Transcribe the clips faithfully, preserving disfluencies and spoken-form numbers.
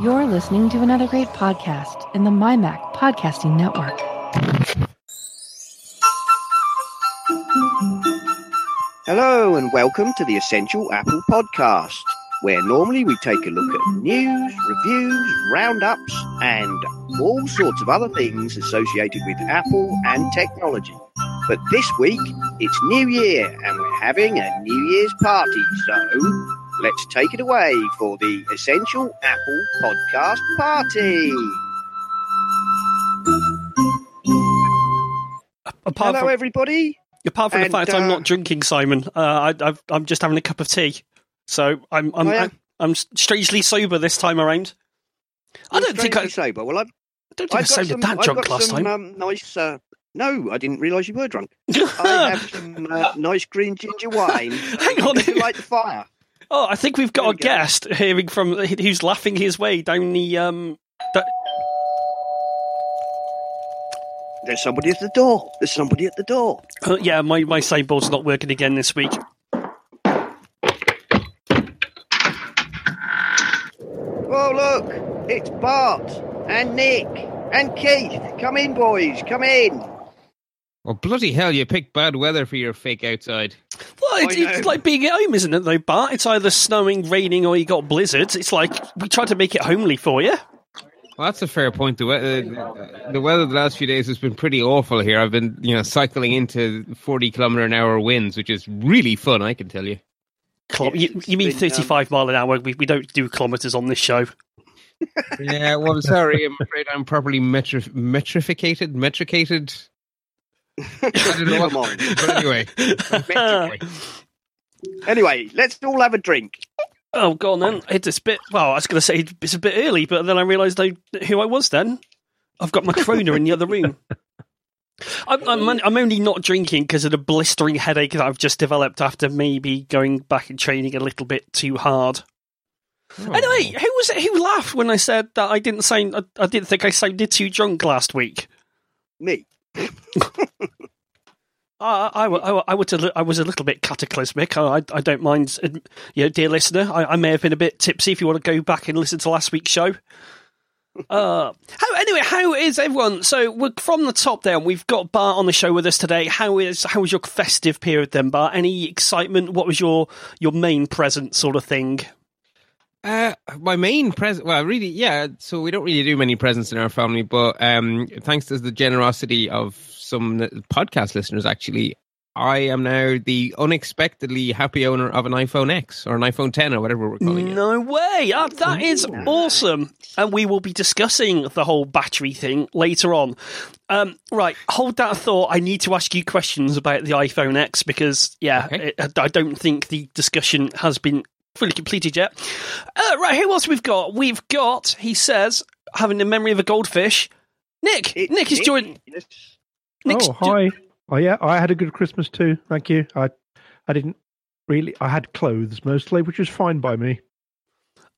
You're listening to another great podcast in the MyMac Podcasting Network. Hello and welcome to the Essential Apple Podcast, where normally we take a look at news, reviews, roundups, and all sorts of other things associated with Apple and technology. But this week, it's New Year, and we're having a New Year's party, so let's take it away for the Essential Apple Podcast Party. Apart Hello, from, everybody. Apart from and, the fact uh, I'm not drinking, Simon, uh, I, I've, I'm just having a cup of tea. So I'm I'm, I'm I'm strangely sober this time around. I don't think I sober. Well, I've, I don't think I've I sounded that I've drunk last some, time. Um, nice. Uh, no, I didn't realise you were drunk. I have some uh, nice green ginger wine. Hang on, to light the fire. Oh, I think we've got a go. guest hearing from who's laughing his way down the um. Da- There's somebody at the door. There's somebody at the door. Uh, yeah, my my sideboard's not working again this week. Oh, look, it's Bart and Nick and Keith. Come in, boys, come in. Well, bloody hell, you picked bad weather for your fake outside. Well, it, it's like being at home, isn't it, though, Bart? It's either snowing, raining, or you got blizzards. It's like we tried to make it homely for you. Well, that's a fair point. The weather, the weather the last few days has been pretty awful here. I've been, you know, cycling into forty kilometre an hour winds, which is really fun, I can tell you. You, you mean thirty-five mile an hour? We we don't do kilometres on this show. Yeah, well, I'm sorry. I'm afraid I'm properly metri- metrificated, metricated. I don't know what mine. But anyway, anyway, let's all have a drink. Oh, go on then. It's a bit. Well, I was going to say it's a bit early, but then I realised who I was. Then I've got my Corona in the other room. I'm, I'm, I'm only not drinking because of the blistering headache that I've just developed after maybe going back and training a little bit too hard. Oh. Anyway, who was it who laughed when I said that I didn't sound? I, I didn't think I sounded too drunk last week. Me. I, I, I, I, was a, I was a little bit cataclysmic. I, I don't mind, you know, dear listener. I, I may have been a bit tipsy. If you want to go back and listen to last week's show. Uh, how anyway? How is everyone? So we're from the top down. We've got Bart on the show with us today. How is how was your festive period then, Bart? Any excitement? What was your your main present sort of thing? Uh, my main present. Well, really, yeah. So we don't really do many presents in our family, but um, thanks to the generosity of some podcast listeners, actually, I am now the unexpectedly happy owner of an iPhone X or an iPhone ten or whatever we're calling it. No way! Oh, that is awesome. And we will be discussing the whole battery thing later on. Um, right, hold that thought. I need to ask you questions about the iPhone X because, yeah, okay. it, I don't think the discussion has been fully completed yet. Uh, right, who else we've got? We've got, he says, having the memory of a goldfish, Nick. It, Nick is joining. Nick's oh, hi. Jo- Oh yeah, I had a good Christmas too. Thank you. I, I didn't really. I had clothes mostly, which was fine by me.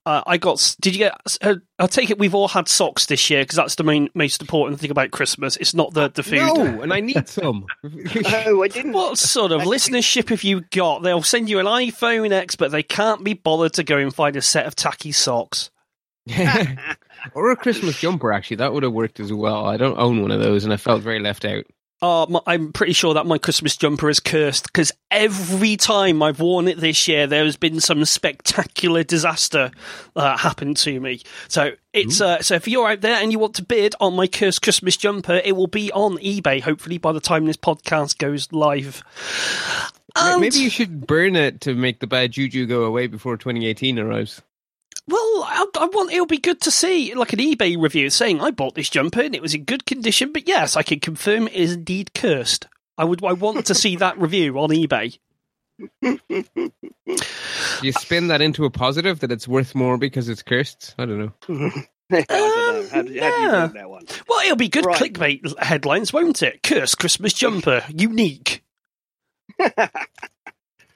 Uh, I got. Did you get? Uh, I take it we've all had socks this year because that's the main, most important thing about Christmas. It's not the the food. No, and I need some. No, I didn't. What sort of listenership have you got? They'll send you an iPhone X, but they can't be bothered to go and find a set of tacky socks. Or a Christmas jumper. Actually, that would have worked as well. I don't own one of those, and I felt very left out. Uh, my, I'm pretty sure that my Christmas jumper is cursed because every time I've worn it this year, there has been some spectacular disaster uh, happen to me. So it's uh, so if you're out there and you want to bid on my cursed Christmas jumper, it will be on eBay, hopefully, by the time this podcast goes live. And maybe you should burn it to make the bad juju go away before twenty eighteen arrives. Well, I, I want it'll be good to see like an eBay review saying I bought this jumper and it was in good condition, but yes, I can confirm it is indeed cursed. I would, I want to see that review on eBay. You spin that into a positive that it's worth more because it's cursed. I don't know. um, I don't know. How do, yeah. how do you think that one? Well, it'll be good right. clickbait headlines, won't it? Cursed Christmas jumper, unique.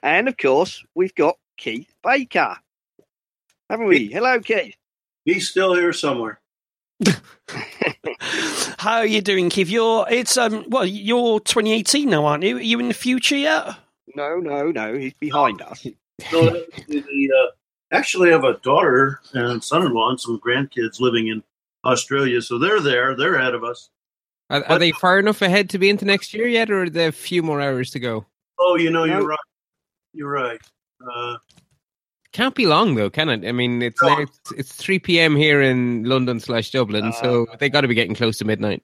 And of course, we've got Keith Baker. Haven't we? Hello, Keith. He's still here somewhere. How are you doing, Keith? You're it's um well you're twenty eighteen now, aren't you? Are you in the future yet? No, no, no. He's behind us. So the actually have a daughter and son-in-law and some grandkids living in Australia, so they're there. They're ahead of us. Are, are but, they far enough ahead to be into next year yet, or are there a few more hours to go? Oh, you know, no. you're right. You're right. Uh, Can't be long, though, can it? I mean, it's no. like, it's, it's three p.m. here in London slash Dublin, uh, so they got to be getting close to midnight.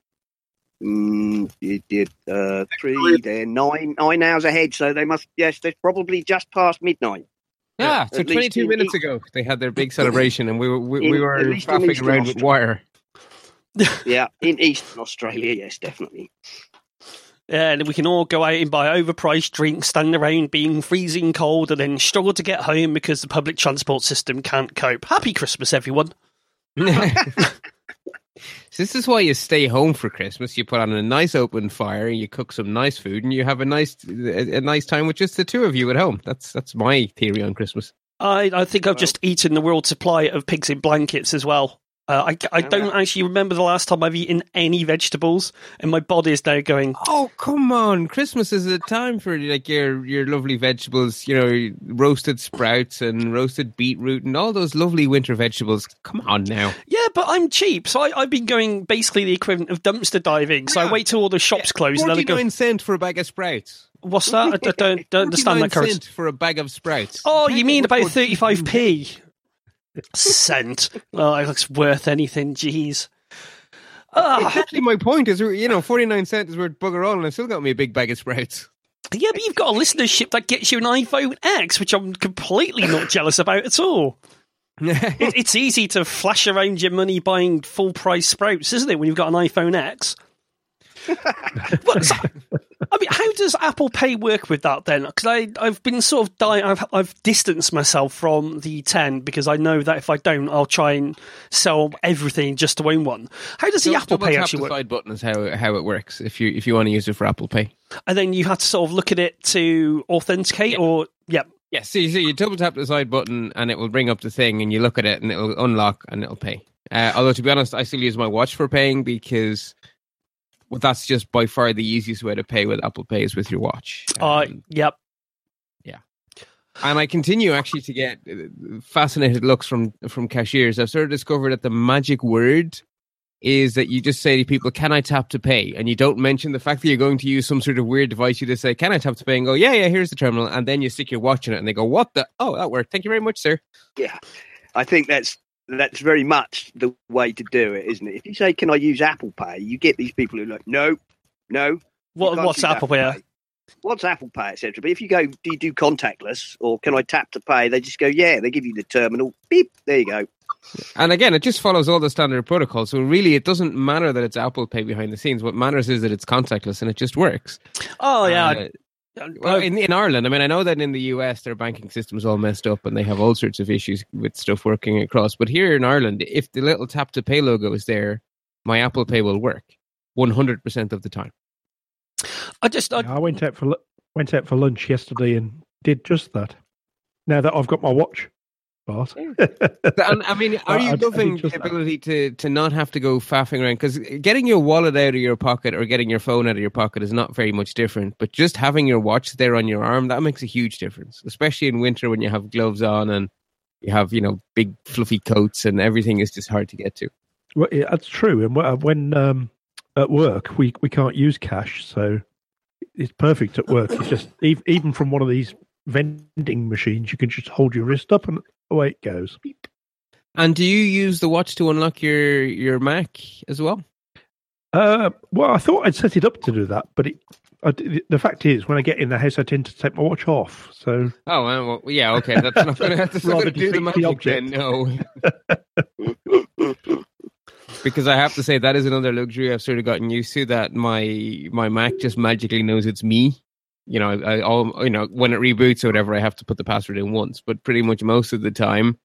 Mm, it did uh, three. They're nine nine hours ahead, so they must. Yes, they're probably just past midnight. Yeah, yeah so twenty-two minutes in, ago they had their big celebration, and we were we, in, we were traffic around with wire. Yeah, in Eastern Australia, yes, definitely. Yeah, and we can all go out and buy overpriced drinks, stand around being freezing cold, and then struggle to get home because the public transport system can't cope. Happy Christmas, everyone! So this is why you stay home for Christmas. You put on a nice open fire, you cook some nice food, and you have a nice a, a nice time with just the two of you at home. That's that's my theory on Christmas. I, I think I've just eaten the world supply of pigs in blankets as well. Uh, I, I don't actually remember the last time I've eaten any vegetables, and my body is now going, oh, come on. Christmas is the time for like your, your lovely vegetables, you know, roasted sprouts and roasted beetroot and all those lovely winter vegetables. Come on now. Yeah, but I'm cheap. So I, I've been going basically the equivalent of dumpster diving. So yeah. I wait till all the shops yeah, close. forty-nine and then I go, cent for a bag of sprouts. What's that? I don't, don't understand that currency. forty-nine cent for a bag of sprouts. Oh, you mean about thirty-five p? Cent. Well, it looks worth anything. Jeez. Uh, exactly my point is, you know, forty-nine cent is worth bugger all, and I've still got me a big bag of sprouts. Yeah, but you've got a listenership that gets you an iPhone X, which I'm completely not jealous about at all. it, it's easy to flash around your money buying full-price sprouts, isn't it, when you've got an iPhone X? Well, so, I mean, how does Apple Pay work with that then? Because I I've been sort of dying. I've I've distanced myself from the ten because I know that if I don't, I'll try and sell everything just to own one. How does the Apple Pay actually work? The side button is how how it works if you if you want to use it for Apple Pay. And then you have to sort of look at it to authenticate, yep. or yeah, yeah. So you, so you double tap the side button and it will bring up the thing, and you look at it and it will unlock and it'll pay. Uh, although to be honest, I still use my watch for paying because. Well, that's just by far the easiest way to pay with Apple Pay is with your watch. Um, uh, yep. Yeah. And I continue actually to get fascinated looks from, from cashiers. I've sort of discovered that the magic word is that you just say to people, can I tap to pay? And you don't mention the fact that you're going to use some sort of weird device. You just say, can I tap to pay? And go, yeah, yeah, here's the terminal. And then you stick your watch in it and they go, what the? Oh, that worked. Thank you very much, sir. Yeah. I think that's, That's very much the way to do it, isn't it? If you say, can I use Apple Pay? You get these people who are like, no, no. What, what's Apple Pay? Pay? What's Apple Pay, et cetera. But if you go, do you do contactless or can I tap to pay? They just go, yeah. They give you the terminal. Beep. There you go. And again, it just follows all the standard protocols. So really, it doesn't matter that it's Apple Pay behind the scenes. What matters is that it's contactless and it just works. Oh, yeah. Uh, Well, in, in Ireland, I mean, I know that in the U S their banking system's all messed up and they have all sorts of issues with stuff working across. But here in Ireland, if the little tap to pay logo is there, my Apple Pay will work one hundred percent of the time. I just I, yeah, I went out for went out for lunch yesterday and did just that. Now that I've got my watch. And, I mean, are you loving the ability to, to not have to go faffing around? Because getting your wallet out of your pocket or getting your phone out of your pocket is not very much different. But just having your watch there on your arm, that makes a huge difference, especially in winter when you have gloves on and you have, you know, big fluffy coats and everything is just hard to get to. Well, yeah, that's true. And when um, at work, we, we can't use cash. So it's perfect at work. It's just even from one of these vending machines, you can just hold your wrist up and away it goes. Beep. And do you use the watch to unlock your, your Mac as well? Uh, well, I thought I'd set it up to do that, but it, I, the fact is, when I get in the house, I tend to take my watch off. So, oh well, yeah, okay, that's not going to have to do the magic then, no. Because I have to say that is another luxury I've sort of gotten used to. That my my Mac just magically knows it's me. You know, I, I'll, you know, when it reboots or whatever, I have to put the password in once. But pretty much most of the time,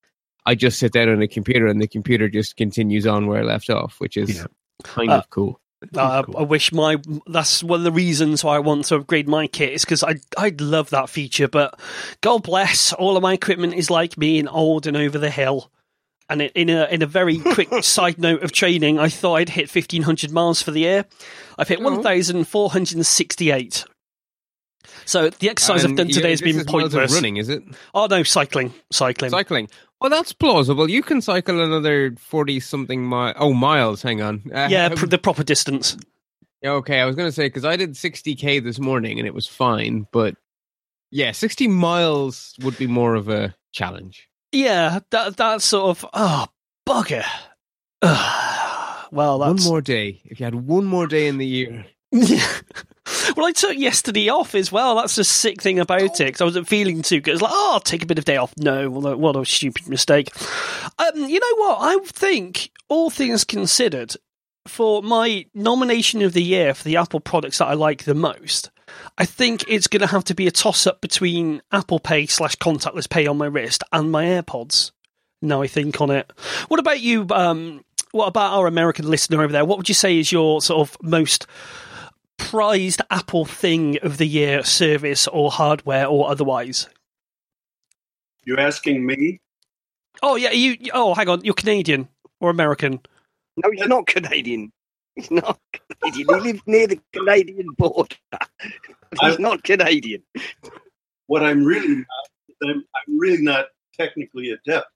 I just sit down on the computer and the computer just continues on where I left off, which is yeah. kind uh, of cool. Uh, cool. I wish my that's one of the reasons why I want to upgrade my kit is because I I'd love that feature. But God bless, all of my equipment is like me and old and over the hill. And in a in a very quick side note of training, I thought I'd hit fifteen hundred miles for the year. I've hit oh. one thousand four hundred sixty-eight. So the exercise and I've done today has been pointless. Running, is it? Oh no, cycling, cycling, cycling. Well, that's plausible. You can cycle another forty-something mi- oh, miles. Hang on. Uh, yeah, pr- the proper distance. Okay, I was going to say, because I did sixty K this morning and it was fine, but yeah, sixty miles would be more of a challenge. Yeah, that that sort of, oh, bugger. Ugh. Well, that's... One more day. If you had one more day in the year... Well, I took yesterday off as well. That's the sick thing about it. I wasn't feeling too good. It's like, oh, I'll take a bit of day off. No, what a stupid mistake. Um, you know what? I think, all things considered, for my nomination of the year for the Apple products that I like the most, I think it's going to have to be a toss-up between Apple Pay slash contactless pay on my wrist and my AirPods. Now I think on it. What about you? Um, what about our American listener over there? What would you say is your sort of most... prized Apple thing of the year, service or hardware or otherwise? You're asking me? Oh, yeah. You. Oh, hang on. You're Canadian or American? No, you're not Canadian. He's not Canadian. He lives near the Canadian border. He's I, not Canadian. What I'm really not, I'm, I'm really not technically adept.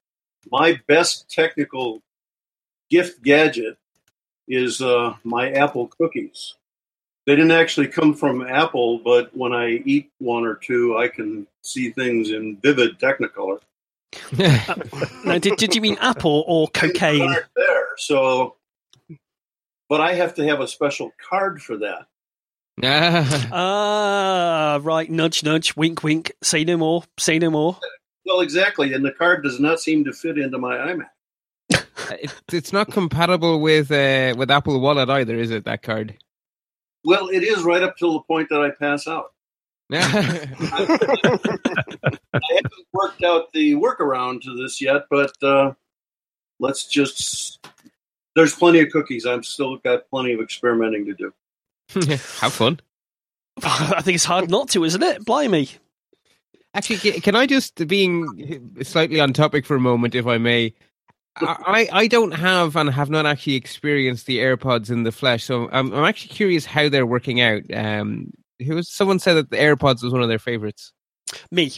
My best technical gift gadget is uh, my Apple cookies. They didn't actually come from Apple, but when I eat one or two, I can see things in vivid Technicolor. uh, now, did, did you mean Apple or cocaine? There, so, but I have to have a special card for that. Ah, uh, right. Nudge, nudge. Wink, wink. Say no more. Say no more. Well, exactly. And the card does not seem to fit into my iMac. it, it's not compatible with uh, with Apple Wallet either, is it? That card. Well, it is right up till the point that I pass out. I haven't worked out the workaround to this yet, but uh, let's just... There's plenty of cookies. I've still got plenty of experimenting to do. Have fun. I think it's hard not to, isn't it? Blimey. Actually, can I just, being slightly on topic for a moment, if I may... I, I don't have and have not actually experienced the AirPods in the flesh, so I'm, I'm actually curious how they're working out. Um, who was, someone said that the AirPods was one of their favorites. Me.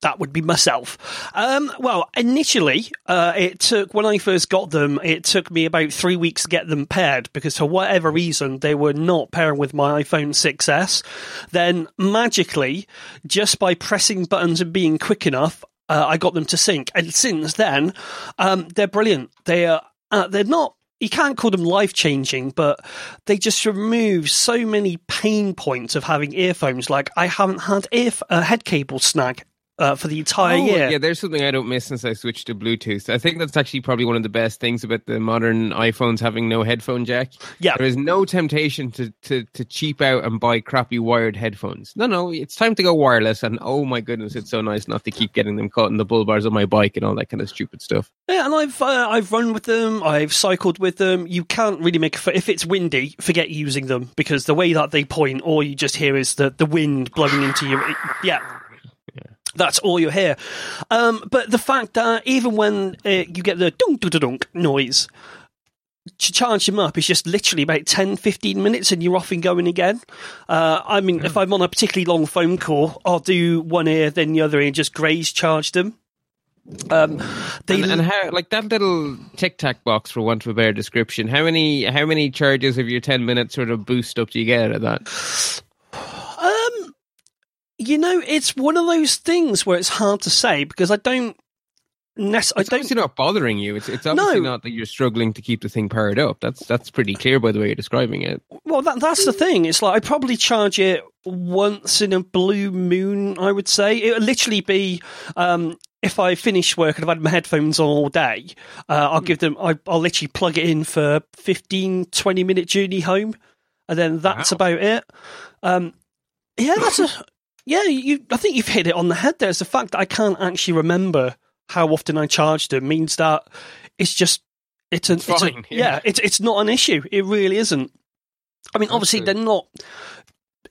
That would be myself. Um, well, initially, uh, it took, when I first got them, it took me about three weeks to get them paired because for whatever reason, they were not pairing with my iPhone six S. Then magically, just by pressing buttons and being quick enough, Uh, I got them to sync, and since then, um, they're brilliant. They are, uh, they're not, you can't call them life-changing, but they just remove so many pain points of having earphones. Like, I haven't had earf- uh, head cable snag uh, for the entire oh, year. Yeah, there's something I don't miss since I switched to Bluetooth. I think that's actually probably one of the best things about the modern iPhones having no headphone jack. Yeah. There is no temptation to, to, to cheap out and buy crappy wired headphones. No, no, it's time to go wireless, and oh my goodness, it's so nice not to keep getting them caught in the bull bars of my bike and all that kind of stupid stuff. Yeah, and I've uh, I've run with them, I've cycled with them. You can't really make, a, if it's windy, forget using them, because the way that they point, all you just hear is the, the wind blowing into your, it, yeah. That's all you hear. Um, but the fact that even when uh, you get the dunk-dunk-dunk noise, to charge them up is just literally about ten, fifteen minutes and you're off and going again. Uh, I mean, yeah. If I'm on a particularly long phone call, I'll do one ear, then the other ear, and just graze charge them. Um, they and, and how, like that little Tic Tac box, for want of a better description, how many how many charges of your ten-minute sort of boost up do you get out of that? You know, it's one of those things where it's hard to say because I don't. Nec- I it's don't. Obviously not bothering you. It's it's obviously no. not that you're struggling to keep the thing powered up. That's that's pretty clear by the way you're describing it. Well, that that's the thing. It's like I probably charge it once in a blue moon. I would say it would literally be um, if I finish work and I've had my headphones on all day. Uh, I'll give them. I, I'll literally plug it in for fifteen, twenty minute journey home, and then that's wow. about it. Um, yeah, that's a. Yeah, you, I think you've hit it on the head there. It's the fact that I can't actually remember how often I charged them means that it's just... It's, an, it's, it's fine. A, yeah, yeah it's, it's not an issue. It really isn't. I mean, obviously, they're not...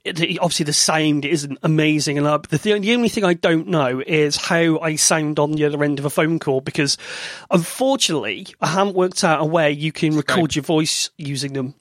It, obviously, the sound isn't amazing. And the, the only thing I don't know is how I sound on the other end of a phone call because, unfortunately, I haven't worked out a way you can record Skype. your voice using them.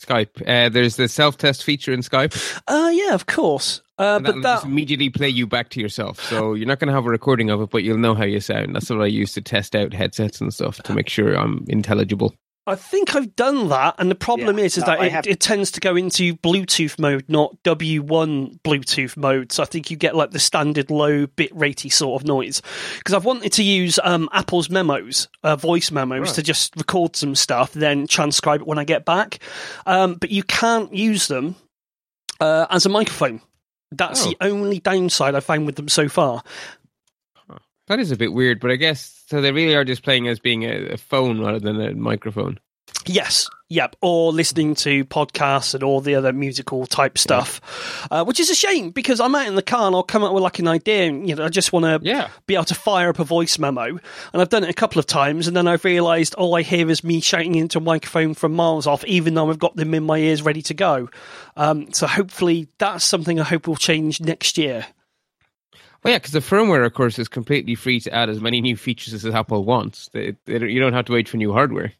Skype. Uh, there's the self-test feature in Skype. Uh, yeah, of course. Uh, and but that'll that... just immediately play you back to yourself. So you're not going to have a recording of it, but you'll know how you sound. That's what I use to test out headsets and stuff to make sure I'm intelligible. I think I've done that, and the problem yeah, is is that it, have... it tends to go into Bluetooth mode, not W one Bluetooth mode. So I think you get like the standard low bit-ratey sort of noise. Because I've wanted to use um, Apple's memos, uh, voice memos, right. to just record some stuff, then transcribe it when I get back. Um, but you can't use them uh, as a microphone. That's oh. the only downside I've found with them so far. That is a bit weird, but I guess so. They really are just playing as being a, a phone rather than a microphone. Yes, yep, or listening to podcasts and all the other musical type stuff, yeah. uh, which is a shame because I'm out in the car and I'll come up with like an idea, and you know I just want to yeah. be able to fire up a voice memo, and I've done it a couple of times, and then I've realised all I hear is me shouting into a microphone from miles off, even though I've got them in my ears ready to go. Um, so hopefully that's something I hope will change next year. Well, yeah, because the firmware, of course, is completely free to add as many new features as Apple wants. They, they, you don't have to wait for new hardware.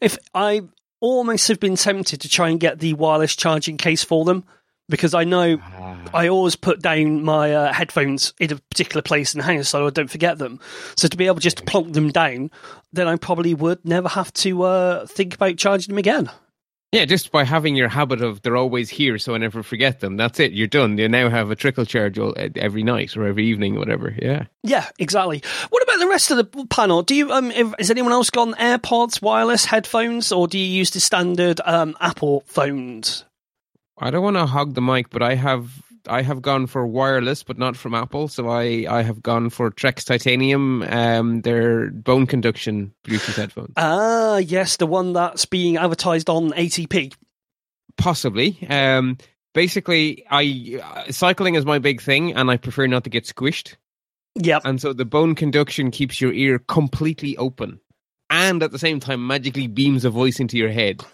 If I almost have been tempted to try and get the wireless charging case for them, because I know ah. I always put down my uh, headphones in a particular place in the house so I don't forget them. So to be able just to plonk them down, then I probably would never have to uh, think about charging them again. Yeah, just by having your habit of they're always here, so I never forget them. That's it. You're done. You now have a trickle charge all, every night or every evening or whatever. Yeah. Yeah, exactly. What about the rest of the panel? Do you um? If, has anyone else gone AirPods, wireless headphones, or do you use the standard um Apple phones? I don't want to hog the mic, but I have I have gone for wireless, but not from Apple. So I, I have gone for Trekz Titanium, um, their bone conduction Bluetooth headphones. Ah, yes, the one that's being advertised on A T P. Possibly. Um, basically, I cycling is my big thing, and I prefer not to get squished. Yep. And so the bone conduction keeps your ear completely open, and at the same time magically beams a voice into your head.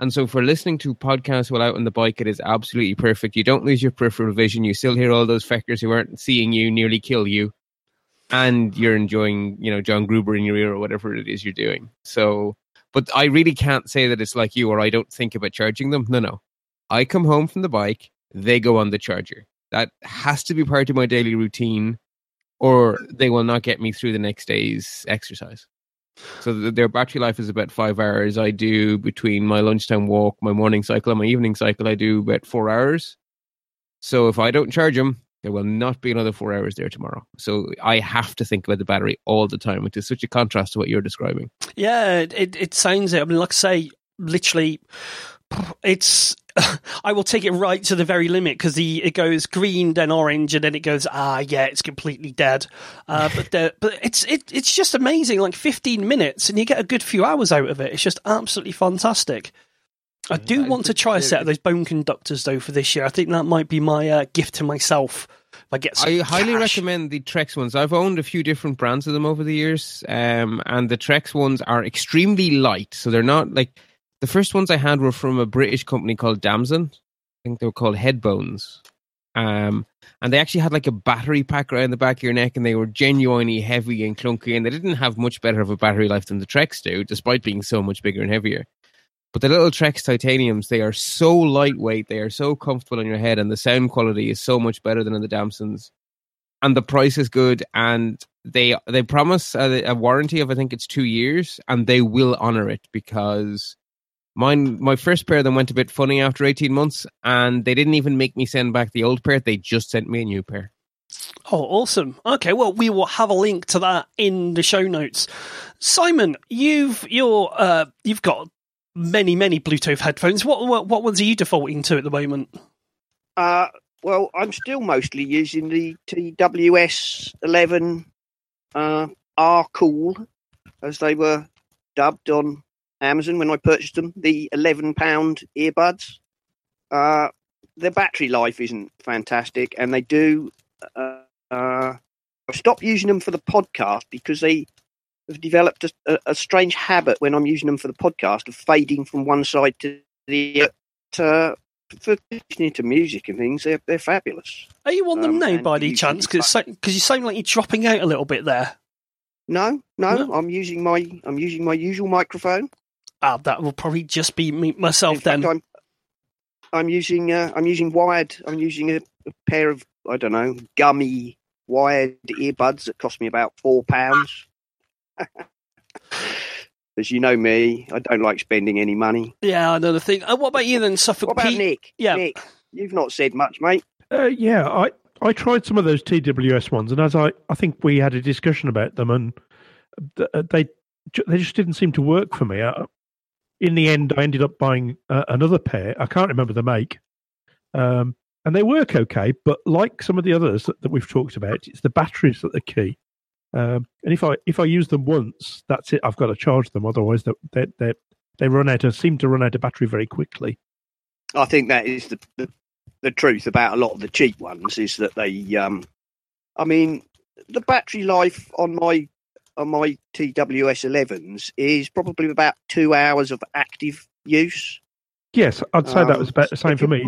And so for listening to podcasts while out on the bike, it is absolutely perfect. You don't lose your peripheral vision. You still hear all those feckers who aren't seeing you nearly kill you. And you're enjoying, you know, John Gruber in your ear or whatever it is you're doing. So, but I really can't say that it's like you or I don't think about charging them. No, no. I come home from the bike. They go on the charger. That has to be part of my daily routine or they will not get me through the next day's exercise. So their battery life is about five hours. I do between my lunchtime walk, my morning cycle, and my evening cycle, I do about four hours. So if I don't charge them, there will not be another four hours there tomorrow. So I have to think about the battery all the time, which is such a contrast to what you're describing. Yeah, it, it sounds it. I mean, like I say, literally, it's... I will take it right to the very limit because the it goes green, then orange, and then it goes ah yeah, it's completely dead. Uh, but the, but it's it it's just amazing, like fifteen minutes, and you get a good few hours out of it. It's just absolutely fantastic. I do want to try a set of those bone conductors though for this year. I think that might be my uh, gift to myself. I get. Some I highly cash. recommend the Trekz ones. I've owned a few different brands of them over the years, um, and the Trekz ones are extremely light, so they're not like. The first ones I had were from a British company called Damson. I think they were called Headbones. Um, and they actually had like a battery pack around the back of your neck and they were genuinely heavy and clunky and they didn't have much better of a battery life than the Trekz do, despite being so much bigger and heavier. But the little Trekz Titaniums, they are so lightweight, they are so comfortable on your head and the sound quality is so much better than in the Damsons. And the price is good and they, they promise a, a warranty of I think it's two years and they will honor it because... Mine, my first pair of them went a bit funny after eighteen months, and they didn't even make me send back the old pair. They just sent me a new pair. Oh, awesome. Okay, well, we will have a link to that in the show notes. Simon, you've you're uh, you've got many, many Bluetooth headphones. What, what what ones are you defaulting to at the moment? Uh, well, I'm still mostly using the T W S Eleven uh, R Cool, as they were dubbed on Amazon when I purchased them, the eleven pound earbuds. Uh, their battery life isn't fantastic, and they do. Uh, uh, I've stopped using them for the podcast because they have developed a, a strange habit when I'm using them for the podcast of fading from one side to the other. For listening to music and things, they're, they're fabulous. Are you on them um, now by any chance? Because you sound like you're dropping out a little bit there. No, no, no, I'm using my I'm using my usual microphone. Ah, that will probably just be me myself in fact, then. I'm, I'm using uh, I'm using wired. I'm using a a pair of, I don't know, gummy wired earbuds that cost me about four pounds. As you know me, I don't like spending any money. Yeah, I know the thing. Uh, what about you then, Suffolk? What about Pete? Nick? Yeah. Nick, you've not said much, mate. Uh, yeah, I, I tried some of those T W S ones, and as I, I think we had a discussion about them, and they they just didn't seem to work for me. I, in the end, I ended up buying uh, another pair. I can't remember the make, um, and they work okay. But like some of the others that, that we've talked about, it's the batteries that are key. Um, and if I if I use them once, that's it. I've got to charge them, otherwise they they they, they run out. Of, seem to run out of battery very quickly. I think that is the, the the truth about a lot of the cheap ones is that they. Um, I mean, the battery life on my on my T W S Elevens is probably about two hours of active use. Yes, I'd say um, that was about the same for me.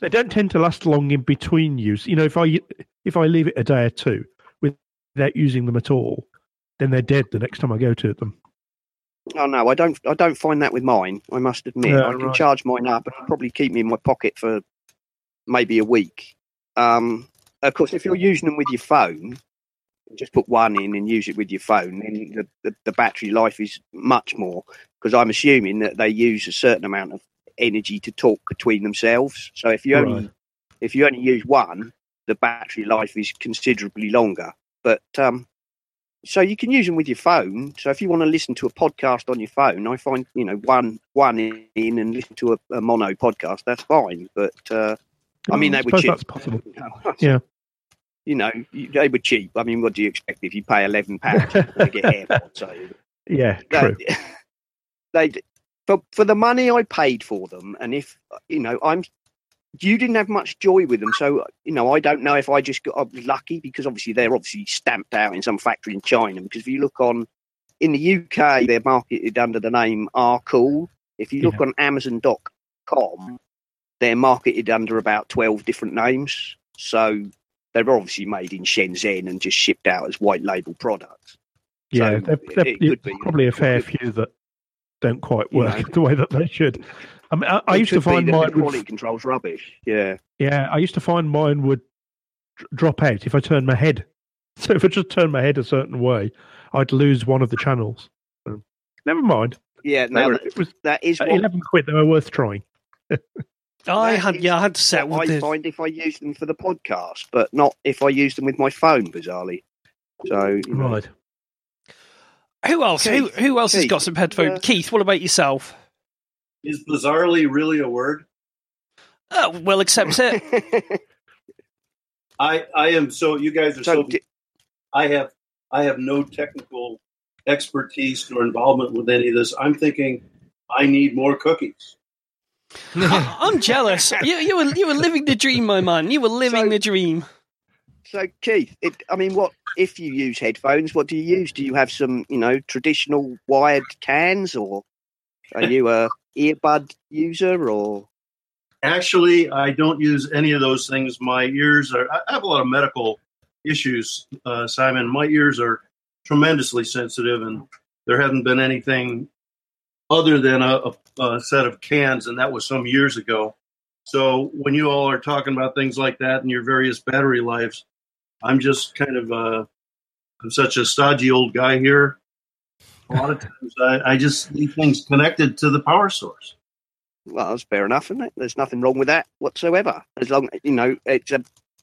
They don't tend to last long in between use. You know, if I if I leave it a day or two without using them at all, then they're dead the next time I go to them. Oh no, I don't. I don't find that with mine. I must admit, no, I can right. charge mine up and probably keep me in my pocket for maybe a week. Um, of course, if you're using them with your phone, just put one in and use it with your phone, then the, the, the battery life is much more, because I'm assuming that they use a certain amount of energy to talk between themselves. So if you only right. if you only use one, the battery life is considerably longer. But um, so you can use them with your phone. So if you want to listen to a podcast on your phone, I find, you know, one one in and listen to a, a mono podcast. That's fine. But uh, I mean, I they were cheap. That's possible. You know, yeah. You know, they were cheap. I mean, what do you expect if you pay eleven pounds to get AirPods? So yeah, they, true. They for for the money I paid for them, and if you know, I'm. You didn't have much joy with them, so you know I don't know if I just got I was lucky, because obviously they're obviously stamped out in some factory in China. Because if you look on in the U K, they're marketed under the name R Cool. If you look yeah. on Amazon dot com, they're marketed under about twelve different names. So they're obviously made in Shenzhen and just shipped out as white label products. Yeah, so they're, they're, it could be, probably a fair few that don't quite work you know, the way that they should. I mean, I, I used to find mine quality would, controls rubbish. Yeah, yeah. I used to find mine would drop out if I turned my head. So if I just turned my head a certain way, I'd lose one of the channels. So, never mind. Yeah, no, that, it was that is what, eleven quid. They were worth trying. I had yeah, I had to set what I the... find if I use them for the podcast, but not if I use them with my phone, bizarrely. So right. Who else? Keith, who who else Keith, has got some headphones? Uh, Keith, what about yourself? Is bizarrely really a word? Oh, well, accepts it. I I am so. You guys are so. so d- I have I have no technical expertise nor involvement with any of this. I'm thinking I need more cookies. I, I'm jealous. You you were you were living the dream, my man. You were living so, the dream. So Keith, it, I mean, what if you use headphones? What do you use? Do you have some, you know, traditional wired cans, or are you a earbud user? Or actually, I don't use any of those things. My ears are, I have a lot of medical issues, uh, Simon. My ears are tremendously sensitive, and there hasn't been anything other than a, a, a set of cans, and that was some years ago. So when you all are talking about things like that and your various battery lives, I'm just kind of, uh, I'm such a stodgy old guy here. A lot of times I, I just leave things connected to the power source. Well, that's fair enough, isn't it? There's nothing wrong with that whatsoever. As long, you know, it's a,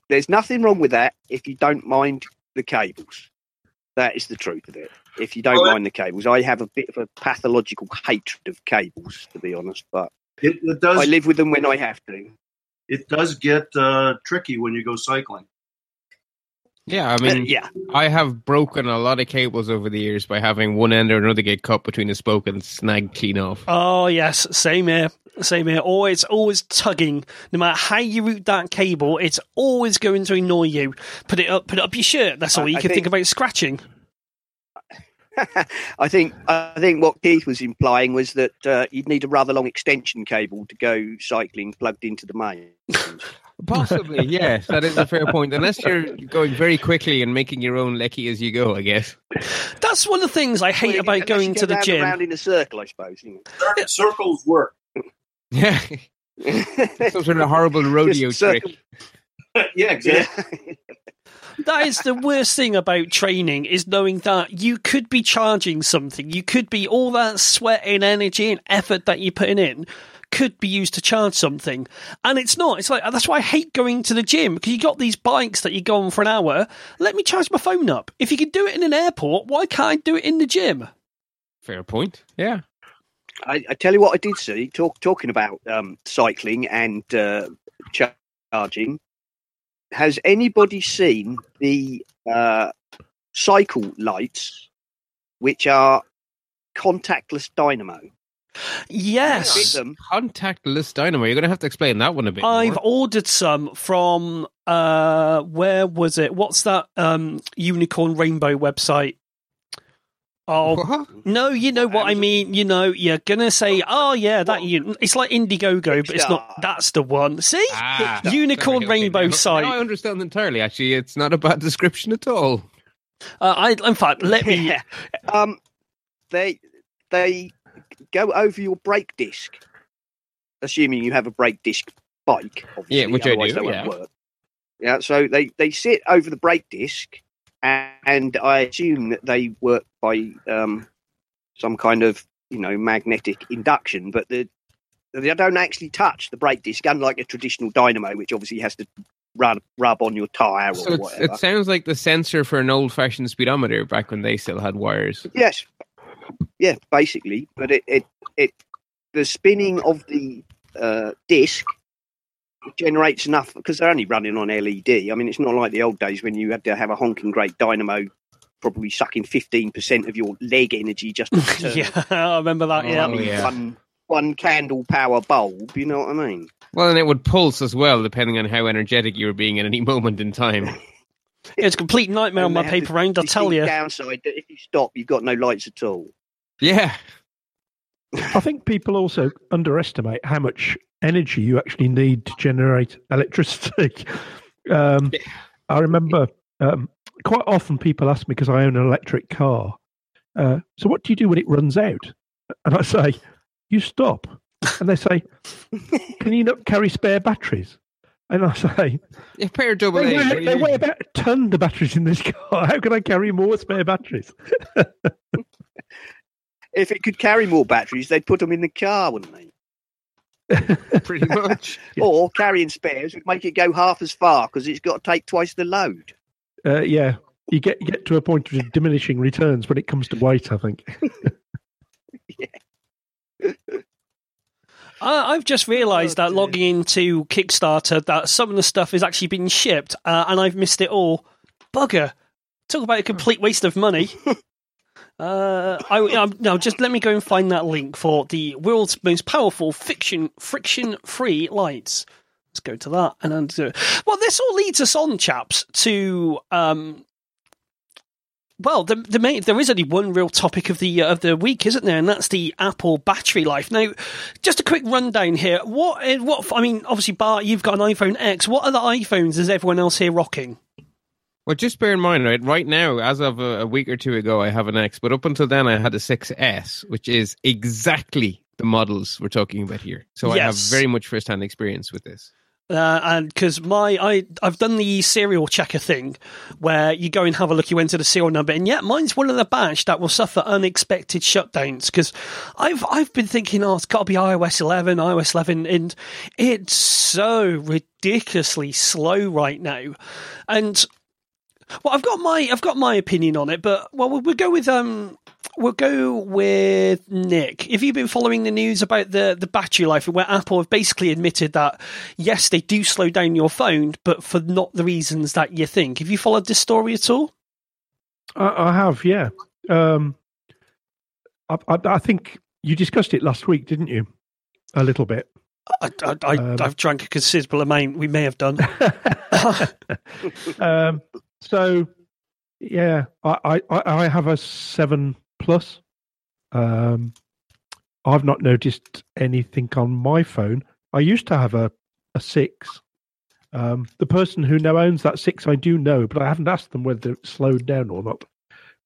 there's nothing wrong with that if you don't mind the cables. That is the truth of it. If you don't well, mind the cables. I have a bit of a pathological hatred of cables, to be honest, but it, it does, I live with them when I have to. It does get uh, tricky when you go cycling. Yeah, I mean, uh, yeah. I have broken a lot of cables over the years by having one end or another get cut between the spoke and snagged clean off. Oh, yes, same here, same here. Oh, it's always tugging. No matter how you route that cable, it's always going to annoy you. Put it up, put it up your shirt. That's all I, you can think, think about scratching. I think, I think what Keith was implying was that uh, you'd need a rather long extension cable to go cycling plugged into the main. Possibly, yes. That is a fair point. Unless you're going very quickly and making your own lecky as you go, I guess. That's one of the things I hate well, about going to the gym. Around in a circle, I suppose. It? Circles work. Yeah. Some sort of horrible rodeo trick. Circle. Yeah, exactly. That is the worst thing about training, is knowing that you could be charging something. You could be, all that sweat and energy and effort that you're putting in could be used to charge something. And it's not. It's like, that's why I hate going to the gym, because you got these bikes that you go on for an hour. Let me charge my phone up. If you can do it in an airport, why can't I do it in the gym? Fair point. Yeah. I, I tell you what I did see, talk, talking about um, cycling and uh, char- charging. Has anybody seen the uh, cycle lights, which are contactless dynamo? Yes. Contactless dynamo. You're going to have to explain that one a bit I've more. Ordered some from, uh, where was it? What's that um, Unicorn Rainbow website? Oh, what? No, you know what Amazon? I mean. You know, you're going to say, oh, yeah, that un- it's like Indiegogo, Kickstarter. But it's not. That's the one. See? Ah, Unicorn sorry, Rainbow okay, site. Now I understand entirely, actually. It's not a bad description at all. Uh, I, in fact, let me. Yeah. Um, they they go over your brake disc, assuming you have a brake disc bike, obviously. Yeah, which otherwise I do. They yeah. Won't work. Yeah, so they, they sit over the brake disc. And I assume that they work by um, some kind of, you know, magnetic induction, but the, they don't actually touch the brake disc, unlike a traditional dynamo, which obviously has to rub, rub on your tyre or so it's, whatever. It sounds like the sensor for an old-fashioned speedometer back when they still had wires. Yes. Yeah, basically. But it, it, it the spinning of the uh, disc generates enough, because they're only running on L E D. I mean, it's not like the old days when you had to have a honking great dynamo probably sucking fifteen percent of your leg energy just to turn. Yeah, I remember that. Oh, yeah. yeah. One, one candle power bulb, you know what I mean? Well, and it would pulse as well, depending on how energetic you were being at any moment in time. It's a complete nightmare on my paper round, I'll tell you. Downside, if you stop, you've got no lights at all. Yeah. I think people also underestimate how much energy you actually need to generate electricity. Um, I remember um, quite often people ask me, because I own an electric car, uh, so what do you do when it runs out? And I say, you stop. And they say, can you not carry spare batteries? And I say, yeah, pair of double they, weigh, they weigh about a ton, the batteries in this car. How can I carry more spare batteries? If it could carry more batteries, they'd put them in the car, wouldn't they? Pretty much. Yeah. Or carrying spares would make it go half as far, because it's got to take twice the load. Uh, yeah, you get you get to a point of diminishing returns when it comes to weight, I think. Yeah. I, I've just realised oh, that dear. Logging into Kickstarter, that some of the stuff has actually been shipped, uh, and I've missed it all. Bugger! Talk about a complete waste of money. Uh, I, I, no, just let me go and find that link for the world's most powerful fiction, friction-free lights. Let's go to that and undo it. Well, this all leads us on, chaps, to um. Well, the, the main, there is only one real topic of the uh, of the week, isn't there? And that's the Apple battery life. Now, just a quick rundown here. What what I mean, obviously, Bart, you've got an iPhone X. What other iPhones is everyone else here rocking? Well, just bear in mind, right, right now, as of a, a week or two ago, I have an X, but up until then, I had a six S, which is exactly the models we're talking about here. So yes. I have very much first-hand experience with this. Uh, and because my, I, I've done the serial checker thing, where you go and have a look, you enter the serial number, and yet mine's one of the batch that will suffer unexpected shutdowns, because I've, I've been thinking, oh, it's got to be iOS eleven, iOS eleven, and it's so ridiculously slow right now. And well, I've got my I've got my opinion on it, but well, we'll, we'll go with um we'll go with Nick. Have you been following the news about the, the battery life, where Apple have basically admitted that yes, they do slow down your phone, but for not the reasons that you think? Have you followed this story at all? I, I have, yeah. Um, I, I, I think you discussed it last week, didn't you? A little bit. I, I, I, um, I've drank a considerable amount. We may have done. um. So, yeah, I, I, I have a seven plus. Um, I've not noticed anything on my phone. I used to have a, a six. Um, the person who now owns that six, I do know, but I haven't asked them whether it slowed down or not.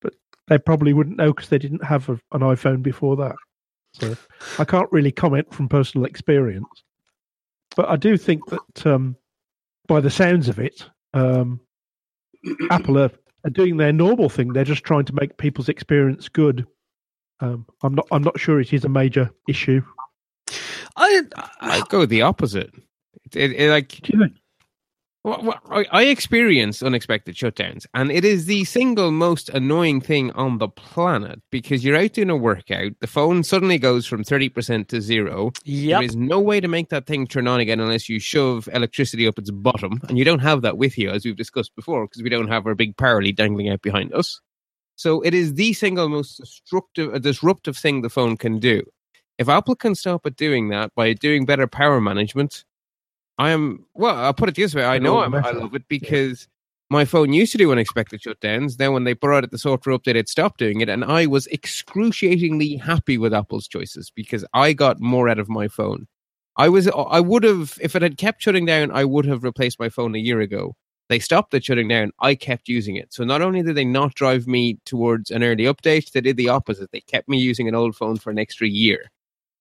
But they probably wouldn't know, because they didn't have a, an iPhone before that. So I can't really comment from personal experience. But I do think that um, by the sounds of it, um, Apple are, are doing their normal thing. They're just trying to make people's experience good. Um, I'm not. I'm not sure it is a major issue. I I go the opposite. It, it, it like well, well, I, I experience unexpected shutdowns, and it is the single most annoying thing on the planet, because you're out doing a workout, the phone suddenly goes from thirty percent to zero. Yep. There is no way to make that thing turn on again unless you shove electricity up its bottom, and you don't have that with you, as we've discussed before, because we don't have our big power lead dangling out behind us. So it is the single most destructive, uh, disruptive thing the phone can do. If Apple can stop at doing that by doing better power management, I am, well, I'll put it this way. I know I'm, I love it because my phone used to do unexpected shutdowns. Then when they brought out the software update, it stopped doing it. And I was excruciatingly happy with Apple's choices because I got more out of my phone. I was, I would have, if it had kept shutting down, I would have replaced my phone a year ago. They stopped the shutting down. I kept using it. So not only did they not drive me towards an early update, they did the opposite. They kept me using an old phone for an extra year.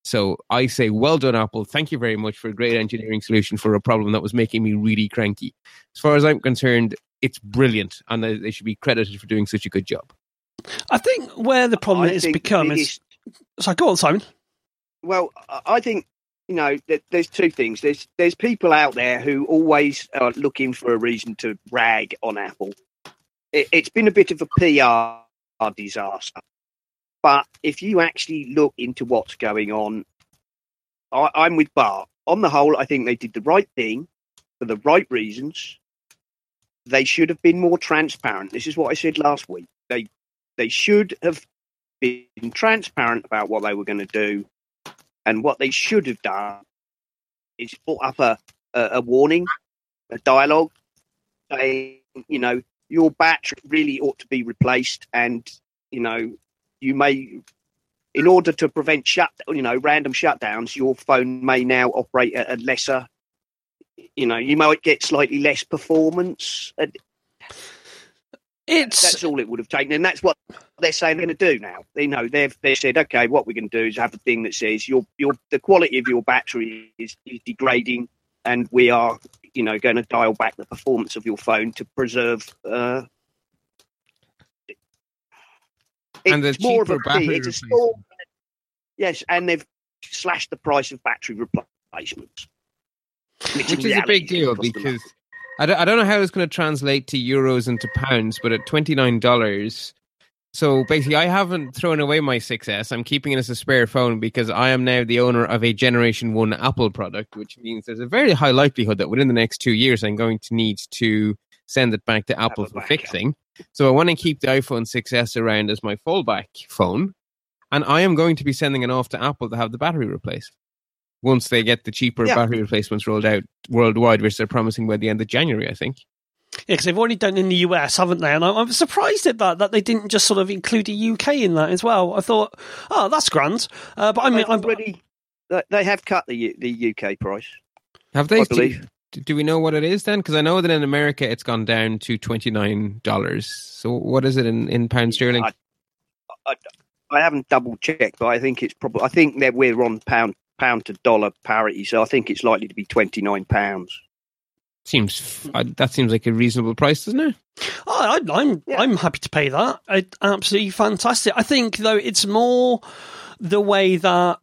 So I say, well done, Apple. Thank you very much for a great engineering solution for a problem that was making me really cranky. As far as I'm concerned, it's brilliant, and they, they should be credited for doing such a good job. I think where the problem has become is... Sorry, go on, Simon. Well, I think, you know, there's two things. There's there's people out there who always are looking for a reason to rag on Apple. It, it's been a bit of a P R disaster. But if you actually look into what's going on, I, I'm with Bart. On the whole, I think they did the right thing for the right reasons. They should have been more transparent. This is what I said last week. They they should have been transparent about what they were going to do. And what they should have done is put up a, a, a warning, a dialogue, saying, you know, your battery really ought to be replaced and, you know, you may, in order to prevent shut, you know, random shutdowns, your phone may now operate at a lesser, you know, you might get slightly less performance. It's that's all it would have taken, and that's what they're saying they're going to do now. You know, they've they said, okay, what we're going to do is have a thing that says your your the quality of your battery is, is degrading, and we are, you know, going to dial back the performance of your phone to preserve. Uh, It's and the more of a battery it's a small, yes, and they've slashed the price of battery replacements, which, which is a big deal because I don't, I don't know how it's going to translate to euros and to pounds, but at twenty-nine dollars. So basically, I haven't thrown away my six S. I'm keeping it as a spare phone because I am now the owner of a Generation One Apple product, which means there's a very high likelihood that within the next two years, I'm going to need to send it back to Apple for fixing. So I want to keep the iPhone six S around as my fallback phone. And I am going to be sending it off to Apple to have the battery replaced once they get the cheaper yeah. battery replacements rolled out worldwide, which they're promising by the end of January, I think. Yeah, because they've already done it in the U S, haven't they? And I'm surprised at that, that they didn't just sort of include the U K in that as well. I thought, oh, that's grand. Uh, but I mean, I'm already, they have cut the U- the U K price. Have they? I believe. Do we know what it is then? Because I know that in America it's gone down to twenty-nine dollars. So what is it in, in pound sterling? I, I, I haven't double checked, but I think it's probably. I think that we're on pound pound to dollar parity, so I think it's likely to be twenty-nine pounds. Seems that seems like a reasonable price, doesn't it? Oh, I, I'm yeah. I'm happy to pay that. It's absolutely fantastic. I think though it's more the way that.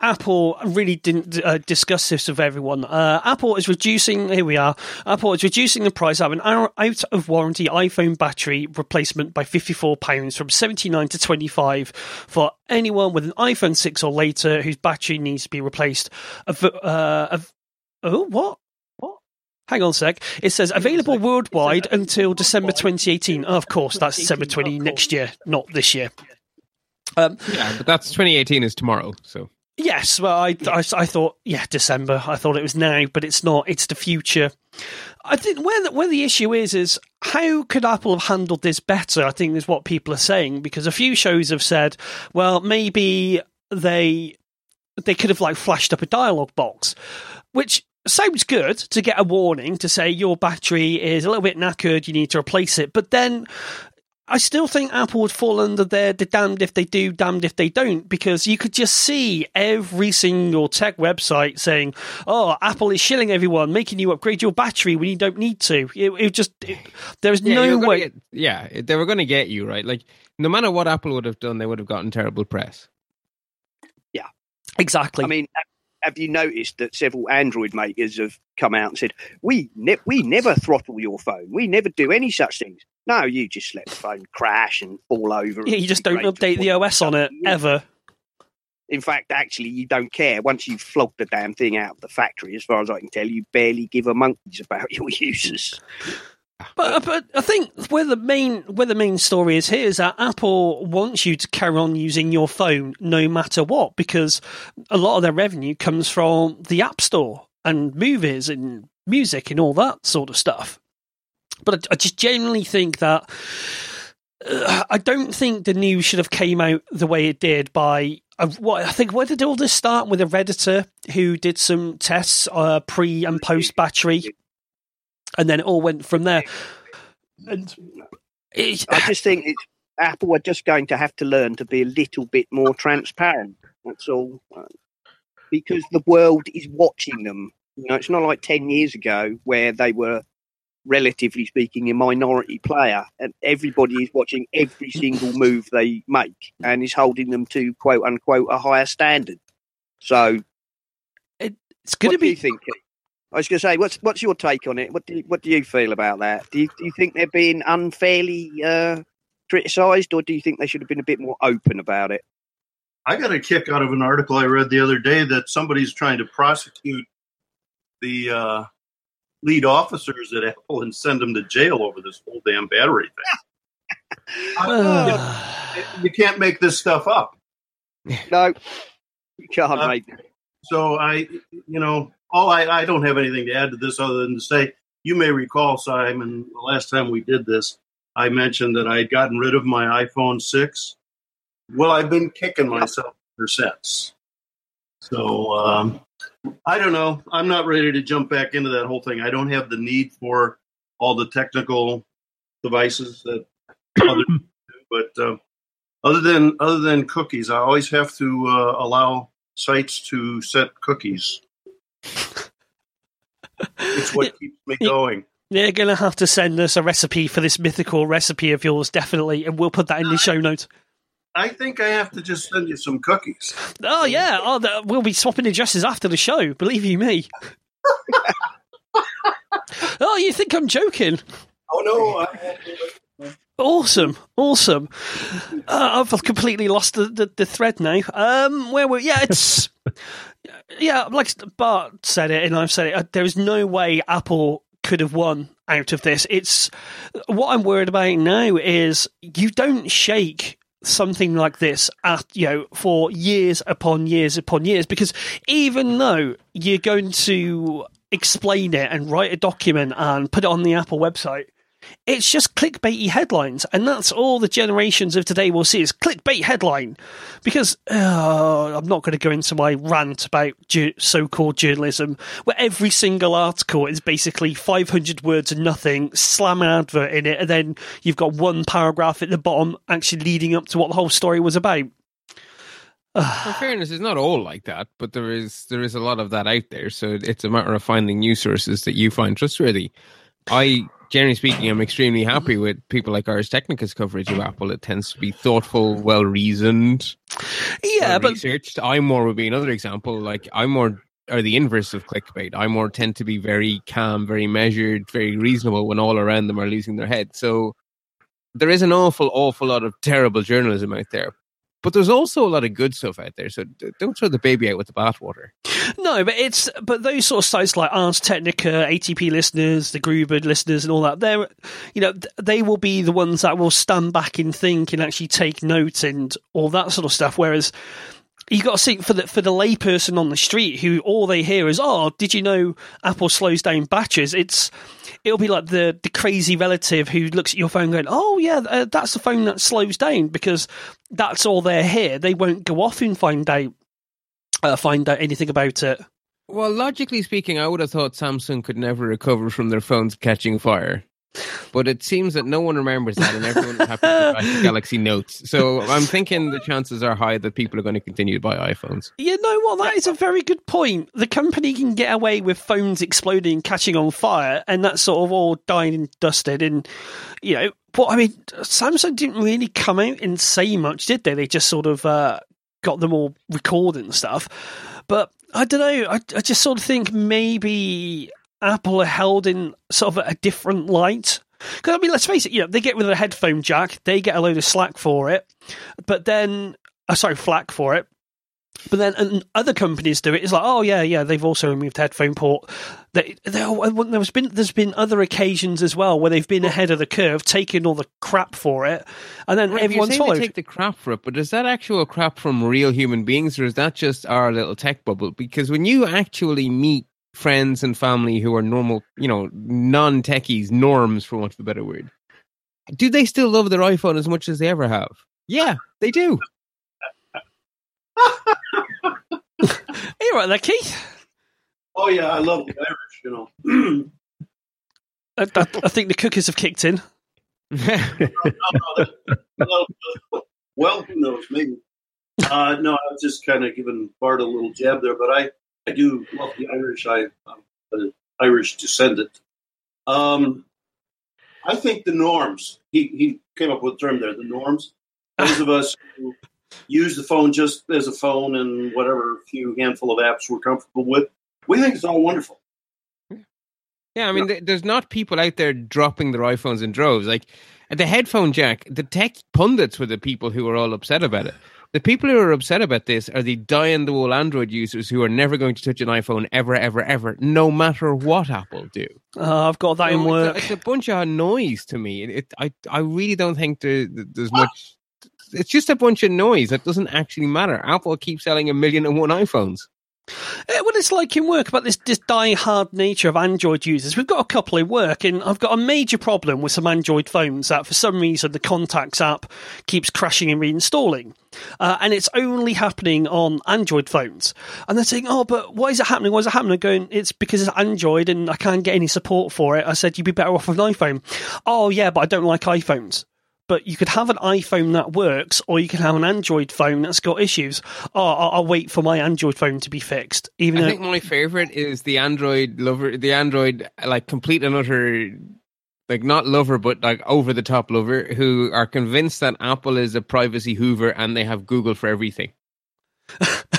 Apple really didn't uh, discuss this with everyone. Uh, Apple is reducing, here we are, Apple is reducing the price of an out-of-warranty iPhone battery replacement by fifty-four pounds from seventy-nine pounds to twenty-five pounds for anyone with an iPhone six or later whose battery needs to be replaced. Uh, uh, oh, what? Hang on a sec. It says available worldwide until December twenty eighteen. Oh, of course, that's December twenty next year, not this year. Um, yeah, but that's twenty eighteen is tomorrow, so... Yes, well, I, I, I thought, yeah, December. I thought it was now, but it's not. It's the future. I think where the, where the issue is, is how could Apple have handled this better, I think is what people are saying, because a few shows have said, well, maybe they they could have, like, flashed up a dialogue box, which sounds good to get a warning to say your battery is a little bit knackered, you need to replace it, but then... I still think Apple would fall under their damned if they do, damned if they don't, because you could just see every single tech website saying, oh, Apple is shilling everyone, making you upgrade your battery when you don't need to. It, it just, it, there's yeah, no way. Get, yeah, they were going to get you, right? Like, no matter what Apple would have done, they would have gotten terrible press. Yeah, exactly. I mean, have you noticed that several Android makers have come out and said, we ne- we never throttle your phone. We never do any such things. No, you just let the phone crash and fall over. Yeah, you just don't update the O S on it, ever. In fact, actually, you don't care. Once you've flogged the damn thing out of the factory, as far as I can tell, you barely give a monkey's about your users. But, but I think where the main where the main story is here is that Apple wants you to carry on using your phone no matter what, because a lot of their revenue comes from the App Store and movies and music and all that sort of stuff. But I just genuinely think that uh, I don't think the news should have came out the way it did by uh, what I think. Where did all this start with? A Redditor who did some tests, uh, pre and post battery, and then it all went from there. And it, I just think it's, Apple are just going to have to learn to be a little bit more transparent. That's all, because the world is watching them. You know, it's not like ten years ago where they were, relatively speaking, a minority player, and everybody is watching every single move they make and is holding them to quote unquote a higher standard. So it, it's going to be. Thinking? I was going to say, what's what's your take on it? What do you, what do you feel about that? Do you, do you think they're being unfairly uh, criticised, or do you think they should have been a bit more open about it? I got a kick out of an article I read the other day that somebody's trying to prosecute the. Uh, lead officers at Apple and send them to jail over this whole damn battery thing. I, you, you can't make this stuff up. No, you can't uh, make it. So I, you know, all I, I don't have anything to add to this other than to say, you may recall, Simon, the last time we did this, I mentioned that I had gotten rid of my iPhone six. Well, I've been kicking myself ever since. So, um, I don't know. I'm not ready to jump back into that whole thing. I don't have the need for all the technical devices that others do. But uh, other than other than cookies, I always have to uh, allow sites to set cookies. It's what keeps me going. They're going to have to send us a recipe for this mythical recipe of yours, definitely, and we'll put that in the show notes. I think I have to just send you some cookies. Oh, yeah. Oh, the, we'll be swapping addresses after the show, believe you me. Oh, you think I'm joking? Oh, no. Awesome. Awesome. Uh, I've completely lost the, the, the thread now. Um, where were Yeah, it's... yeah, like Bart said it, and I've said it, uh, there is no way Apple could have won out of this. It's... What I'm worried about now is you don't shake... something like this at, you know, for years upon years upon years, because even though you're going to explain it and write a document and put it on the Apple website, it's just clickbaity headlines, and that's all the generations of today will see is clickbait headline. Because uh, I'm not going to go into my rant about ju- so-called journalism, where every single article is basically five hundred words and nothing, slam an advert in it, and then you've got one paragraph at the bottom actually leading up to what the whole story was about. In fairness, it's not all like that, but there is there is a lot of that out there. So it's a matter of finding new sources that you find trustworthy. I. Generally speaking, I'm extremely happy with people like Ars Technica's coverage of Apple. It tends to be thoughtful, well-reasoned, yeah, well-researched. But... iMore would be another example. Like, iMore are the inverse of clickbait. iMore tend to be very calm, very measured, very reasonable when all around them are losing their head. So there is an awful, awful lot of terrible journalism out there. But there's also a lot of good stuff out there, so don't throw the baby out with the bathwater. No, but it's but those sort of sites like Ars Technica, A T P listeners, the Gruber listeners, and all that. They're, you know, they will be the ones that will stand back and think and actually take note and all that sort of stuff. Whereas you got to see for the for the layperson on the street who all they hear is, "Oh, did you know Apple slows down batteries?" It's it'll be like the, the crazy relative who looks at your phone going, oh, yeah, uh, that's the phone that slows down, because that's all they're here. They won't go off and find out uh, find out anything about it. Well, logically speaking, I would have thought Samsung could never recover from their phones catching fire. But it seems that no one remembers that, and everyone happens to buy the Galaxy Notes. So I'm thinking the chances are high that people are going to continue to buy iPhones. You know what? That is a very good point. The company can get away with phones exploding, catching on fire, and that's sort of all dying and dusted. And, you know, but I mean, Samsung didn't really come out and say much, did they? They just sort of uh, got them all recorded and stuff. But I don't know. I, I just sort of think maybe Apple are held in sort of a different light. Because, I mean, let's face it, you know, they get rid of the headphone jack, they get a load of slack for it, but then, oh, sorry, flack for it. But then and other companies do it. It's like, oh, yeah, yeah, they've also removed the headphone port. They, they, there's been there's been other occasions as well where they've been ahead of the curve, taking all the crap for it, and then right, everyone's followed. They take the crap for it, but is that actual crap from real human beings, or is that just our little tech bubble? Because when you actually meet friends and family who are normal, you know, non-techies, norms, for want of a better word, do they still love their iPhone as much as they ever have? Yeah, they do. You're right there, Keith. Oh yeah, I love the Irish, you know. I, I, I think the cookies have kicked in. Well, who knows? Maybe. Uh, no, I was just kind of giving Bart a little jab there, but I, I do love the Irish. I, I'm an Irish descendant. Um, I think the norms. He he came up with a term there. The norms. Those of us who use the phone just as a phone and whatever few handful of apps we're comfortable with, we think it's all wonderful. Yeah, I mean, yeah. There's not people out there dropping their iPhones in droves. Like the headphone jack, the tech pundits were the people who were all upset about it. The people who are upset about this are the die-in-the-wool Android users who are never going to touch an iPhone ever, ever, ever, no matter what Apple do. Oh, I've got that so in work. It's a, it's a bunch of noise to me. It, it, I, I really don't think there, there's much. It's just a bunch of noise that doesn't actually matter. Apple keeps selling a million and one iPhones. Yeah, well, it's like in work about this, this die-hard nature of Android users. We've got a couple in work, and I've got a major problem with some Android phones that for some reason the Contacts app keeps crashing and reinstalling. Uh, and it's only happening on Android phones. And they're saying, oh, but why is it happening? Why is it happening? I'm going, it's because it's Android and I can't get any support for it. I said, you'd be better off with an iPhone. Oh, yeah, but I don't like iPhones. But you could have an iPhone that works, or you can have an Android phone that's got issues. Oh, I'll, I'll wait for my Android phone to be fixed. Even I though- think my favorite is the Android lover, the Android like complete and utter, like not lover, but like over the top lover, who are convinced that Apple is a privacy hoover and they have Google for everything.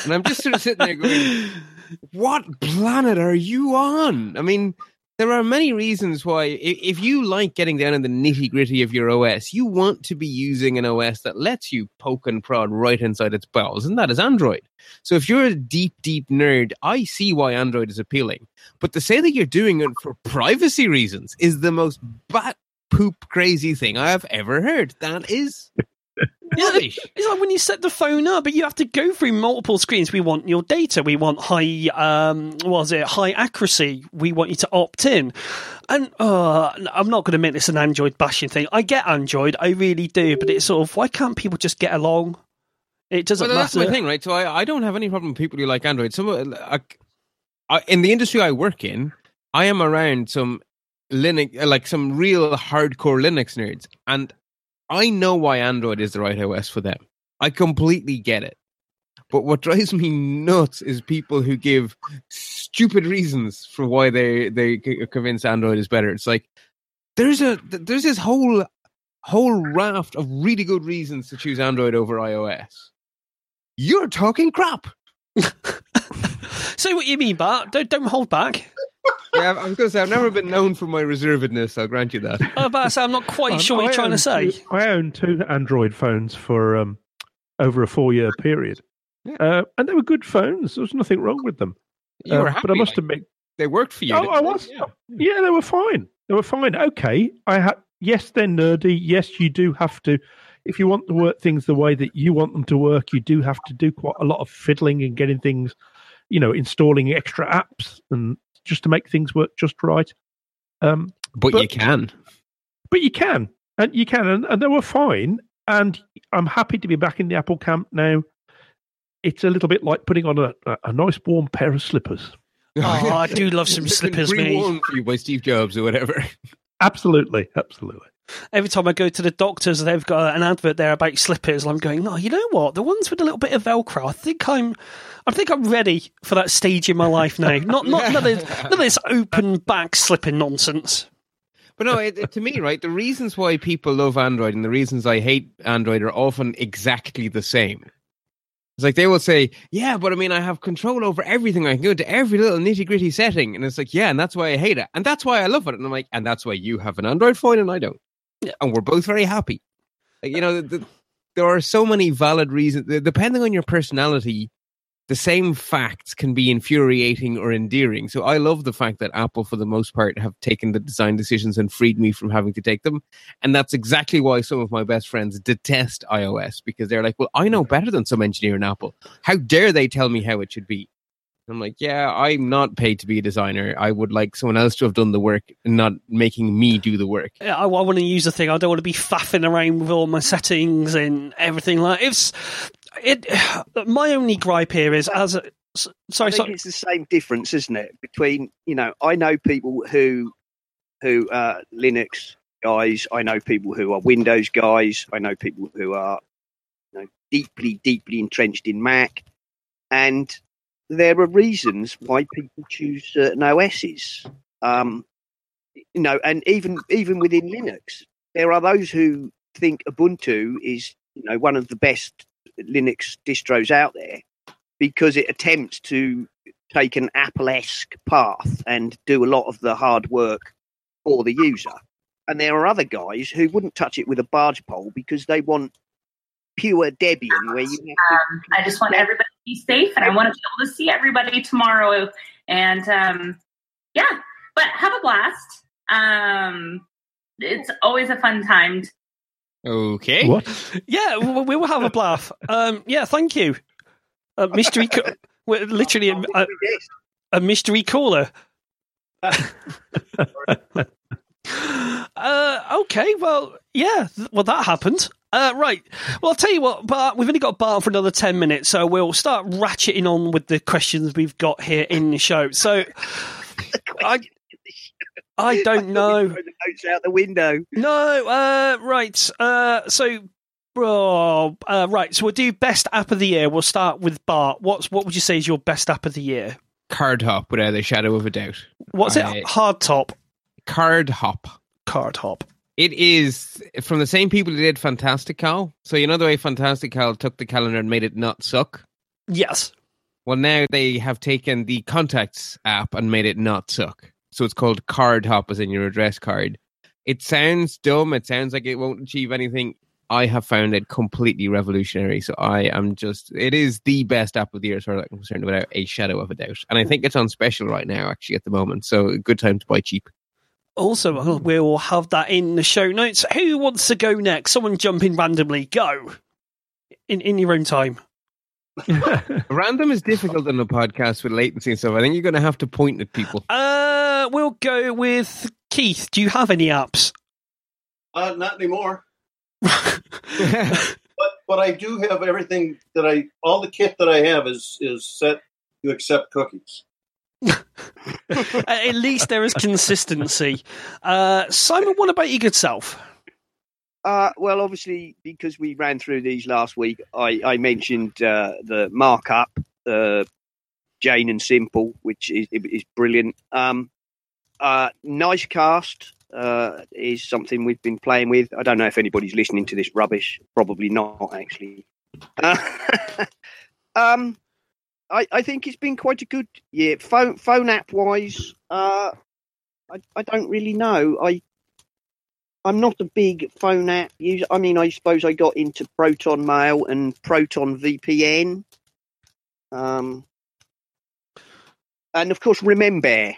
And I'm just sort of sitting there going, "What planet are you on?" I mean. There are many reasons why, if you like getting down in the nitty-gritty of your O S, you want to be using an O S that lets you poke and prod right inside its bowels, and that is Android. So if you're a deep, deep nerd, I see why Android is appealing. But to say that you're doing it for privacy reasons is the most bat-poop-crazy thing I have ever heard. That is... Yeah, it's like when you set the phone up, but you have to go through multiple screens. We want your data. We want high, um, what was it, high accuracy. We want you to opt in. And uh, I'm not going to make this an Android bashing thing. I get Android, I really do, but it's sort of why can't people just get along? It doesn't well, matter. That's my thing, right? So I, I don't have any problem with people who like Android. Some I, I, in the industry I work in, I am around some Linux, like some real hardcore Linux nerds, and I know why Android is the right O S for them. I completely get it. But what drives me nuts is people who give stupid reasons for why they they are convinced Android is better. It's like there's a there's this whole whole raft of really good reasons to choose Android over iOS. You're talking crap. Say what you mean, Bart. Don't don't hold back. Yeah, I was going to say, I've never been known for my reservedness, I'll grant you that. I was say, I'm not quite I'm, sure what I you're trying to say. Two, I own two Android phones for um, over a four-year period. Yeah. Uh, and they were good phones. There was nothing wrong with them. You uh, were happy. But I must like, admit... They worked for you. Oh, I was. Yeah. yeah, they were fine. They were fine. Okay. I ha- Yes, they're nerdy. Yes, you do have to... If you want to work things the way that you want them to work, you do have to do quite a lot of fiddling and getting things, you know, installing extra apps and... just to make things work just right. Um, but, but you can. But you can. And you can. And, and they were fine. And I'm happy to be back in the Apple camp now. It's a little bit like putting on a, a, a nice warm pair of slippers. Oh, I do love some slippers, mate. Reworn for you by Steve Jobs or whatever. Absolutely, absolutely. Every time I go to the doctors, they've got an advert there about slippers, and I'm going, oh, you know what? The ones with a little bit of Velcro, I think I'm, I think I'm ready for that stage in my life now. Not, not, not, this, not this open back slipping nonsense. But no, it, it, to me, right, the reasons why people love Android and the reasons I hate Android are often exactly the same. It's like they will say, yeah, but I mean, I have control over everything. I can go to every little nitty gritty setting. And it's like, yeah, and that's why I hate it. And that's why I love it. And I'm like, and that's why you have an Android phone and I don't. Yeah. And we're both very happy. Like, you know, the, the, there are so many valid reasons. The, depending on your personality, the same facts can be infuriating or endearing. So I love the fact that Apple, for the most part, have taken the design decisions and freed me from having to take them. And that's exactly why some of my best friends detest iOS, because they're like, well, I know better than some engineer in Apple. How dare they tell me how it should be? I'm like, yeah, I'm not paid to be a designer. I would like someone else to have done the work and not making me do the work. Yeah, I, I want to use the thing. I don't want to be faffing around with all my settings and everything like it's it. My only gripe here is as a, sorry, sorry. It's the same difference, isn't it? Between, you know, I know people who who are Linux guys. I know people who are Windows guys. I know people who are, you know, deeply, deeply entrenched in Mac, and there are reasons why people choose certain O Ss, um, you know, and even even within Linux, there are those who think Ubuntu is, you know, one of the best Linux distros out there because it attempts to take an Apple-esque path and do a lot of the hard work for the user. And there are other guys who wouldn't touch it with a barge pole because they want pure Debian, where you have to um, I just want everybody to be safe, and I want to be able to see everybody tomorrow. And um, yeah, but have a blast. Um, it's always a fun time. Okay. What? Yeah, we, we will have a blast. Um, yeah, thank you. A mystery, co- we're literally a, a, a mystery caller. uh, okay. Well, yeah. Well, that happened. Uh, right. Well, I'll tell you what, Bart, we've only got Bart for another ten minutes, so we'll start ratcheting on with the questions we've got here in the show. So, I, I don't I know. The notes out the window. No, uh, right. Uh, so, oh, uh, right. So we'll do best app of the year. We'll start with Bart. What's what would you say is your best app of the year? Card Hop, without a shadow of a doubt. What's uh, it? Hard top. Card Hop. Card Hop. It is from the same people who did Fantastical. So you know the way Fantastical took the calendar and made it not suck? Yes. Well, now they have taken the Contacts app and made it not suck. So it's called Card Hop, as in your address card. It sounds dumb. It sounds like it won't achieve anything. I have found it completely revolutionary. So I am just... It is the best app of the year, as far as I'm concerned, without a shadow of a doubt. And I think it's on special right now, actually, at the moment. So a good time to buy cheap. Also, we'll have that in the show notes. Who wants to go next? Someone jump in randomly. Go. In in your own time. Random is difficult on a podcast with latency and stuff. I think you're going to have to point at people. Uh, we'll go with Keith. Do you have any apps? Uh, not anymore. but but I do have everything that I... All the kit that I have is is set to accept cookies. At least there is consistency. Uh, Simon, what about your good self? Uh, well, obviously, because we ran through these last week, I, I mentioned uh, the markup, uh, Jane and Simple, which is, is brilliant. Um, uh, Nicecast uh, is something we've been playing with. I don't know if anybody's listening to this rubbish. Probably not, actually. Uh, um. I, I think it's been quite a good year. Phone phone app wise, uh, I I don't really know. I I'm not a big phone app user. I mean, I suppose I got into Proton Mail and Proton V P N, um, and of course Remember.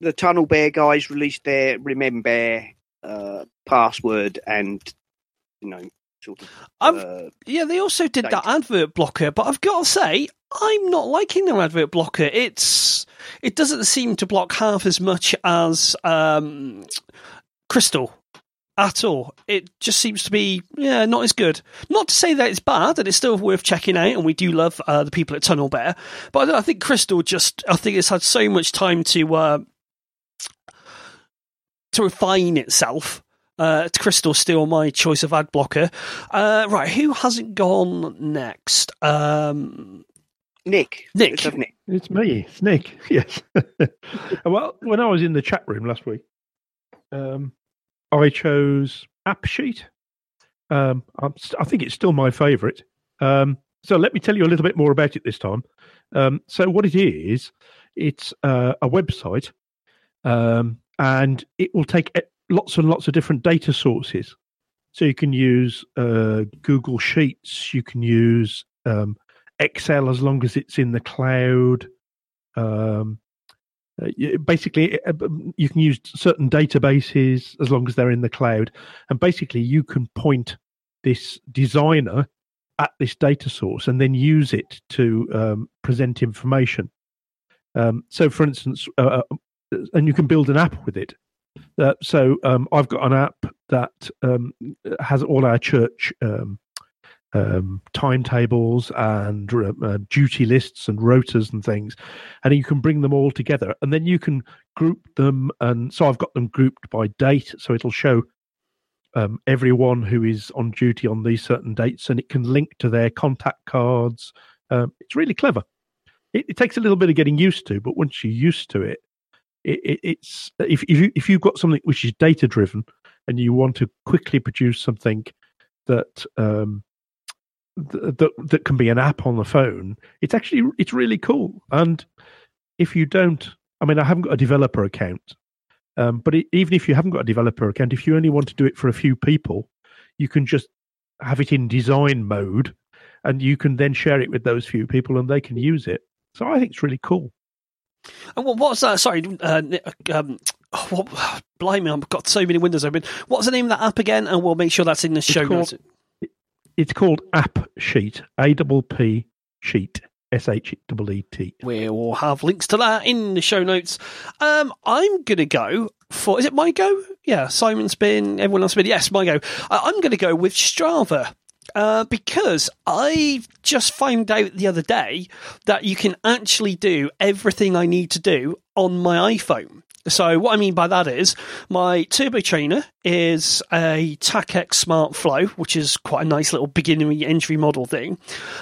The Tunnel Bear guys released their Remember uh, password and, you know, sort of. Uh, yeah, they also did data. That advert blocker, but I've got to say, I'm not liking their advert blocker. It's it doesn't seem to block half as much as um, Crystal at all. It just seems to be yeah not as good. Not to say that it's bad, and it's still worth checking out. And we do love uh, the people at Tunnel Bear, but I think Crystal just I think it's had so much time to uh, to refine itself. Uh, Crystal's still my choice of ad blocker. Uh, right, who hasn't gone next? Um, Nick. Nick. It's, Nick. It's me. It's Nick. Yes. Well, when I was in the chat room last week, um, I chose AppSheet. Um, I'm st- I think it's still my favourite. Um, so let me tell you a little bit more about it this time. Um, so what it is, it's uh, a website, um, and it will take E- lots and lots of different data sources. So you can use uh, Google Sheets, you can use um, Excel as long as it's in the cloud. Um, basically, you can use certain databases as long as they're in the cloud. And basically, you can point this designer at this data source and then use it to um, present information. Um, so, for instance, uh, and you can build an app with it. Uh, so um, I've got an app that um, has all our church um, um, timetables and uh, duty lists and rotas and things, and you can bring them all together, and then you can group them. And so I've got them grouped by date, so it'll show um, everyone who is on duty on these certain dates, and it can link to their contact cards. Um, it's really clever. It, it takes a little bit of getting used to, but once you're used to it, It, it, it's if, if you if you've got something which is data driven and you want to quickly produce something that um th- that that can be an app on the phone, it's actually it's really cool. And if you don't, I mean, I haven't got a developer account, um, but it, even if you haven't got a developer account, if you only want to do it for a few people, you can just have it in design mode, and you can then share it with those few people, and they can use it. So I think it's really cool. And what was that? Sorry, uh, um, what, blimey, I've got so many windows open. What's the name of that app again? And we'll make sure that's in the it's show notes. It's called AppSheet, A P P Sheet, S H E E T. We will have links to that in the show notes. Um, I'm going to go for, is it my go? Yeah, Simon's been, everyone else has been, yes, my go. Uh, I'm going to go with Strava. Uh, because I just found out the other day that you can actually do everything I need to do on my iPhone. So what I mean by that is my turbo trainer is a TacX Smart Flow, which is quite a nice little beginning entry model thing.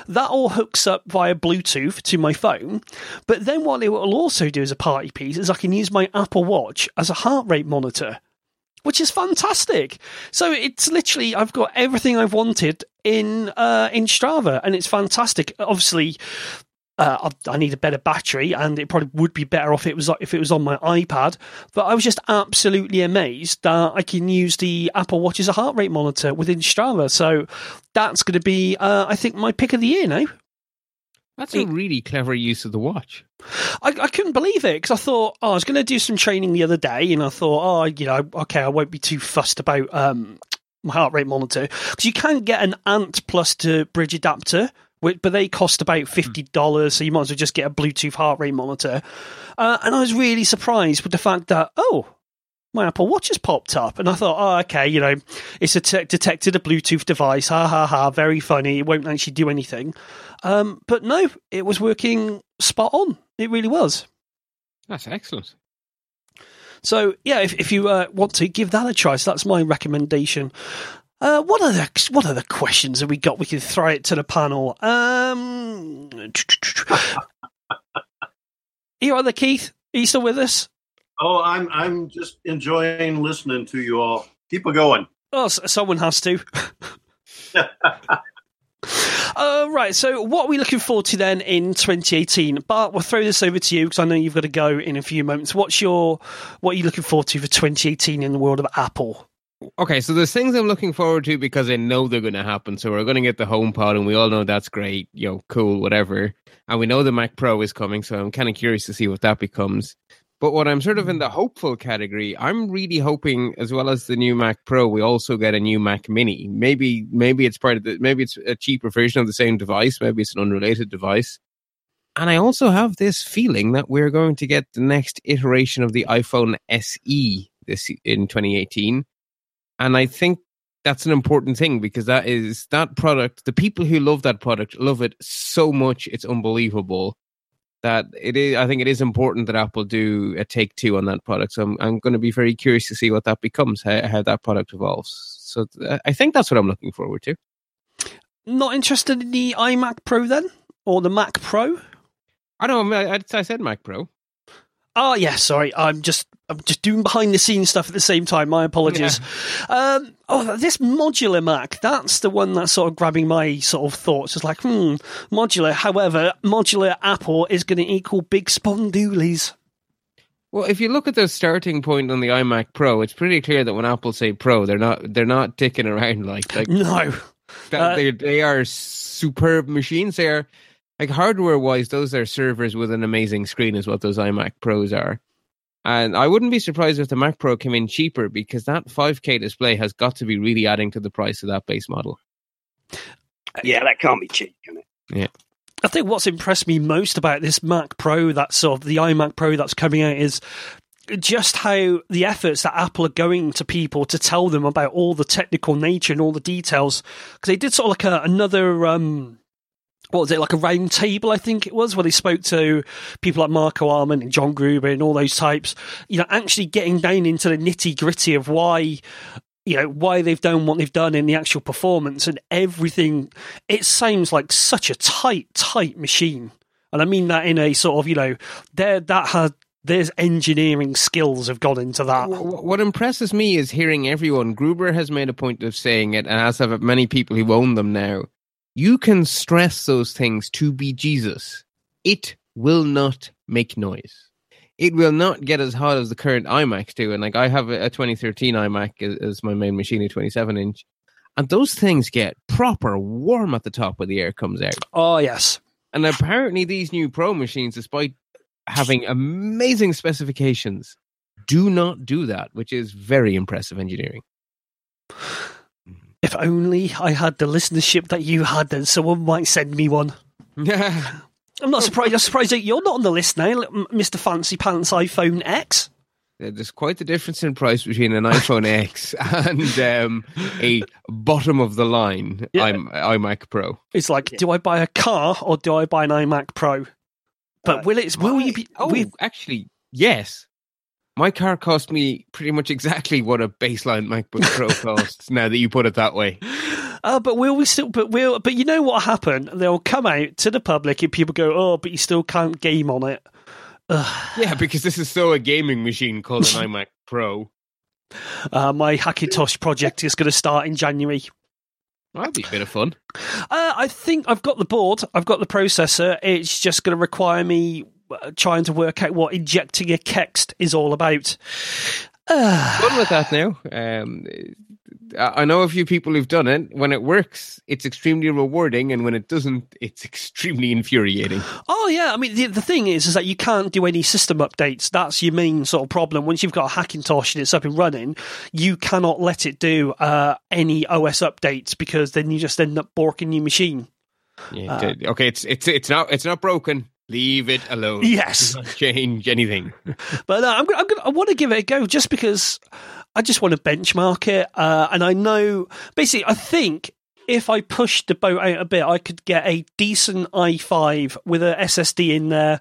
That all hooks up via Bluetooth to my phone. But then what it will also do as a party piece is I can use my Apple Watch as a heart rate monitor, which is fantastic. So it's literally, I've got everything I've wanted in uh, in Strava, and it's fantastic. Obviously, uh, I need a better battery, and it probably would be better off if it was if it was on my iPad. But I was just absolutely amazed that I can use the Apple Watch as a heart rate monitor within Strava. So that's going to be, uh, I think, my pick of the year now. That's a really clever use of the watch. I, I couldn't believe it, because I thought, oh, I was going to do some training the other day, and I thought, oh, you know, okay, I won't be too fussed about um, my heart rate monitor, because you can get an Ant Plus to bridge adapter, which, but they cost about fifty dollars, so you might as well just get a Bluetooth heart rate monitor. Uh, and I was really surprised with the fact that, oh, my Apple Watch has popped up, and I thought, oh, okay, you know, it's a te- detected a Bluetooth device, ha ha ha, very funny, it won't actually do anything. Um, but no, it was working spot on. It really was. That's excellent. So, yeah, if, if you uh, want to, give that a try. So that's my recommendation. Uh, what other what other questions have we got? We can throw it to the panel. Um, you are there, Keith? Are you still with us? Oh, I'm I'm just enjoying listening to you all. Keep it going. Oh, so someone has to. Uh, right, so what are we looking forward to then in twenty eighteen? Bart, we'll throw this over to you, because I know you've got to go in a few moments. What's your what are you looking forward to for twenty eighteen in the world of Apple? Okay, so there's things I'm looking forward to because I know they're going to happen. So we're going to get the HomePod, and we all know that's great, you know, cool, whatever. And we know the Mac Pro is coming, so I'm kind of curious to see what that becomes. But what I'm sort of in the hopeful category, I'm really hoping, as well as the new Mac Pro, we also get a new Mac Mini. Maybe, maybe it's part of the, maybe it's a cheaper version of the same device. Maybe it's an unrelated device. And I also have this feeling that we're going to get the next iteration of the iPhone S E this in twenty eighteen. And I think that's an important thing, because that is that product. The people who love that product love it so much, it's unbelievable. that it is. I think it is important that Apple do a take two on that product. So I'm, I'm going to be very curious to see what that becomes, how, how that product evolves. So th- I think that's what I'm looking forward to. Not interested in the iMac Pro then, or the Mac Pro? I don't. I, I said Mac Pro. Oh yeah, sorry. I'm just I'm just doing behind the scenes stuff at the same time. My apologies. Yeah. Um, oh, this modular Mac. That's the one that's sort of grabbing my sort of thoughts. It's like, hmm, modular. However, modular Apple is going to equal big spondoolies. Well, if you look at the starting point on the iMac Pro, it's pretty clear that when Apple say Pro, they're not they're not dicking around like like no. That uh, they they are superb machines. They are. Like hardware-wise, those are servers with an amazing screen is what those iMac Pros are. And I wouldn't be surprised if the Mac Pro came in cheaper, because that five K display has got to be really adding to the price of that base model. Yeah, that can't be cheap, can it? Yeah. I think what's impressed me most about this Mac Pro, that's sort of the iMac Pro that's coming out, is just how the efforts that Apple are going to people to tell them about all the technical nature and all the details. Because they did sort of like a, another... Um, what was it, like a round table, I think it was, where they spoke to people like Marco Arment and John Gruber and all those types, you know, actually getting down into the nitty-gritty of why, you know, why they've done what they've done in the actual performance and everything. It sounds like such a tight, tight machine. And I mean that in a sort of, you know, there that has... There's engineering skills have gone into that. What impresses me is hearing everyone. Gruber has made a point of saying it, and as have many people who own them now. You can stress those things to be Jesus. It will not make noise. It will not get as hot as the current iMacs do. And like I have a twenty thirteen iMac as my main machine, a twenty-seven inch. And those things get proper warm at the top when the air comes out. Oh, yes. And apparently these new Pro machines, despite having amazing specifications, do not do that, which is very impressive engineering. If only I had the listenership that you had, then someone might send me one. Yeah. I'm not surprised. I'm surprised that you're not on the list now, Mister Fancy Pants iPhone X. There's quite the difference in price between an iPhone X and um, a bottom-of-the-line yeah. iMac Pro. It's like, yeah. do I buy a car or do I buy an iMac Pro? But uh, will it? Will my, you be? Oh, will, actually, yes. My car cost me pretty much exactly what a baseline MacBook Pro costs. Now that you put it that way, uh, but will we still? But will? But you know what happened? They'll come out to the public and people go, "Oh, but you still can't game on it." Ugh. Yeah, because this is so a gaming machine called an iMac Pro. Uh, my Hackintosh project is going to start in January. That'd be a bit of fun. Uh, I think I've got the board. I've got the processor. It's just going to require me trying to work out what injecting a text is all about. Uh, Good with that now. Um, I know a few people who've done it. When it works, it's extremely rewarding, and when it doesn't, it's extremely infuriating. Oh yeah, I mean the the thing is, is that you can't do any system updates. That's your main sort of problem. Once you've got a Hackintosh and it's up and running, you cannot let it do uh, any O S updates, because then you just end up borking your machine. Yeah, uh, okay, it's it's it's not it's not broken. Leave it alone. Yes. Not change anything. But uh, I'm, I'm gonna, I want to give it a go just because I just want to benchmark it. Uh, and I know, basically, I think if I pushed the boat out a bit, I could get a decent i five with an S S D in there,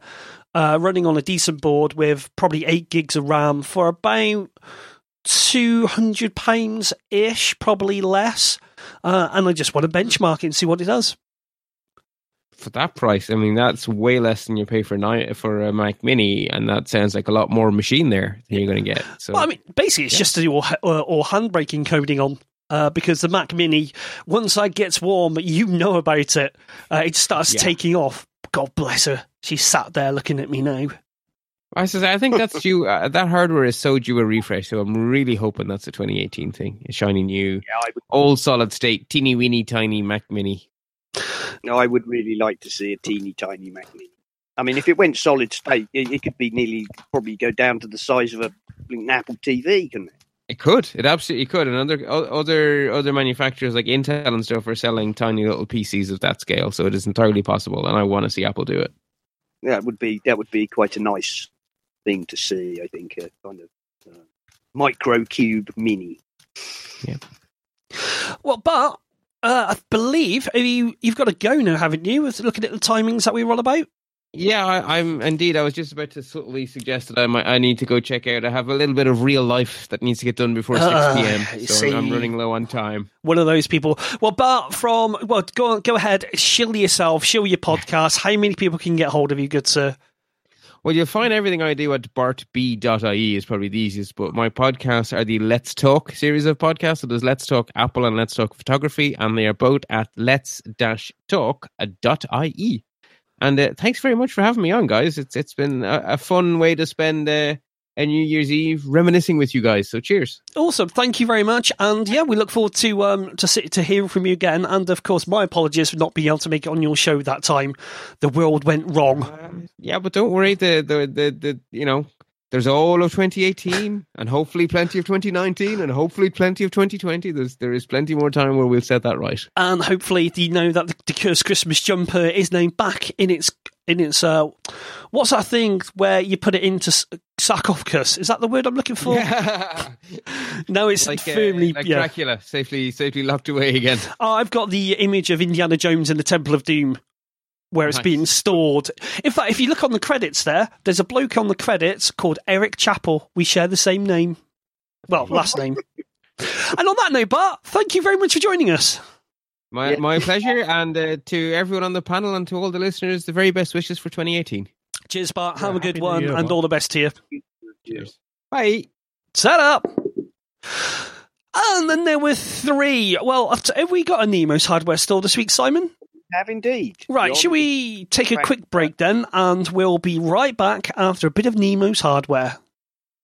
uh, running on a decent board with probably eight gigs of RAM for about two hundred pounds-ish, probably less. Uh, and I just want to benchmark it and see what it does. For that price, I mean, that's way less than you pay for a, for a Mac Mini, and that sounds like a lot more machine there than you're going to get. So, well, I mean, basically, it's yeah. just to do all, uh, all handbrake encoding on, uh, because the Mac Mini, once it gets warm, you know about it. Uh, it starts yeah. taking off. God bless her. She's sat there looking at me now. I says, I think that's due. Uh, that hardware is so due a refresh, so I'm really hoping that's a twenty eighteen thing. A shiny new, yeah, I would- old solid state, teeny weeny tiny Mac Mini. No, I would really like to see a teeny tiny Mac Mini. I mean, if it went solid state, it, it could be nearly, probably go down to the size of a an Apple T V, couldn't it? It could. It absolutely could. And other other other manufacturers like Intel and stuff are selling tiny little P Cs of that scale, so it is entirely possible. And I want to see Apple do it. Yeah, it would be that would be quite a nice thing to see. I think a kind of uh, micro cube mini. Yeah. Well, but. Uh, I believe you, you've got to go now, haven't you? Looking at the timings that we were all about. Yeah, I, I'm indeed. I was just about to subtly suggest that I might, I need to go check out. I have a little bit of real life that needs to get done before uh, six p.m. So see, I'm running low on time. One of those people. Well, Bart, from well, go go ahead, shill yourself, shill your podcast. How many people can get hold of you, good sir? Well, you'll find everything I do at bart b dot i e is probably the easiest, but my podcasts are the Let's Talk series of podcasts. So there's Let's Talk Apple and Let's Talk Photography, and they are both at let's dash talk dot i e. And uh, thanks very much for having me on, guys. It's It's been a, a fun way to spend uh, a New Year's Eve reminiscing with you guys. So cheers. Awesome. Thank you very much. And yeah, we look forward to um to sit, to hearing from you again. And of course, my apologies for not being able to make it on your show that time. The world went wrong. Uh, yeah, but don't worry. The the the, the you know. There's all of twenty eighteen and hopefully plenty of twenty nineteen and hopefully plenty of twenty twenty. There's, there is plenty more time where we'll set that right. And hopefully, do you know that the, the Cursed Christmas jumper is now back in its... in its uh, what's that thing where you put it into sarcophagus? Is that the word I'm looking for? Yeah. No, it's like, firmly... Uh, like yeah. Dracula, safely, safely locked away again. Oh, I've got the image of Indiana Jones in the Temple of Doom, where it's nice. Being stored. In fact, if you look on the credits there, there's a bloke on the credits called Eric Chappell. We share the same name. Well, last name. And on that note, Bart, thank you very much for joining us. My yeah. my pleasure. And uh, to everyone on the panel and to all the listeners, the very best wishes for twenty eighteen. Cheers, Bart. Have yeah, a good one. Year, and Bart. All the best to you. Cheers. Bye. Set up. And then there were three. Well, have we got a Nemo's hardware store this week, Simon? Have indeed. Right, should we take a quick break then, and we'll be right back after a bit of Nemo's hardware.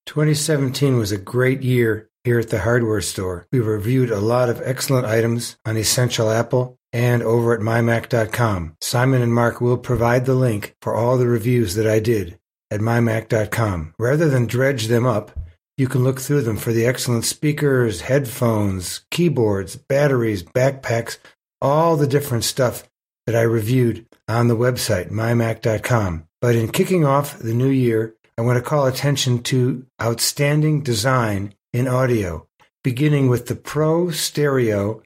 twenty seventeen was a great year here at the hardware store. We reviewed a lot of excellent items on Essential Apple and over at my mac dot com. Simon and Mark will provide the link for all the reviews that I did at my mac dot com. Rather than dredge them up, you can look through them for the excellent speakers, headphones, keyboards, batteries, backpacks, all the different stuff that I reviewed on the website, my mac dot com. But in kicking off the new year, I want to call attention to outstanding design in audio, beginning with the Pro Stereo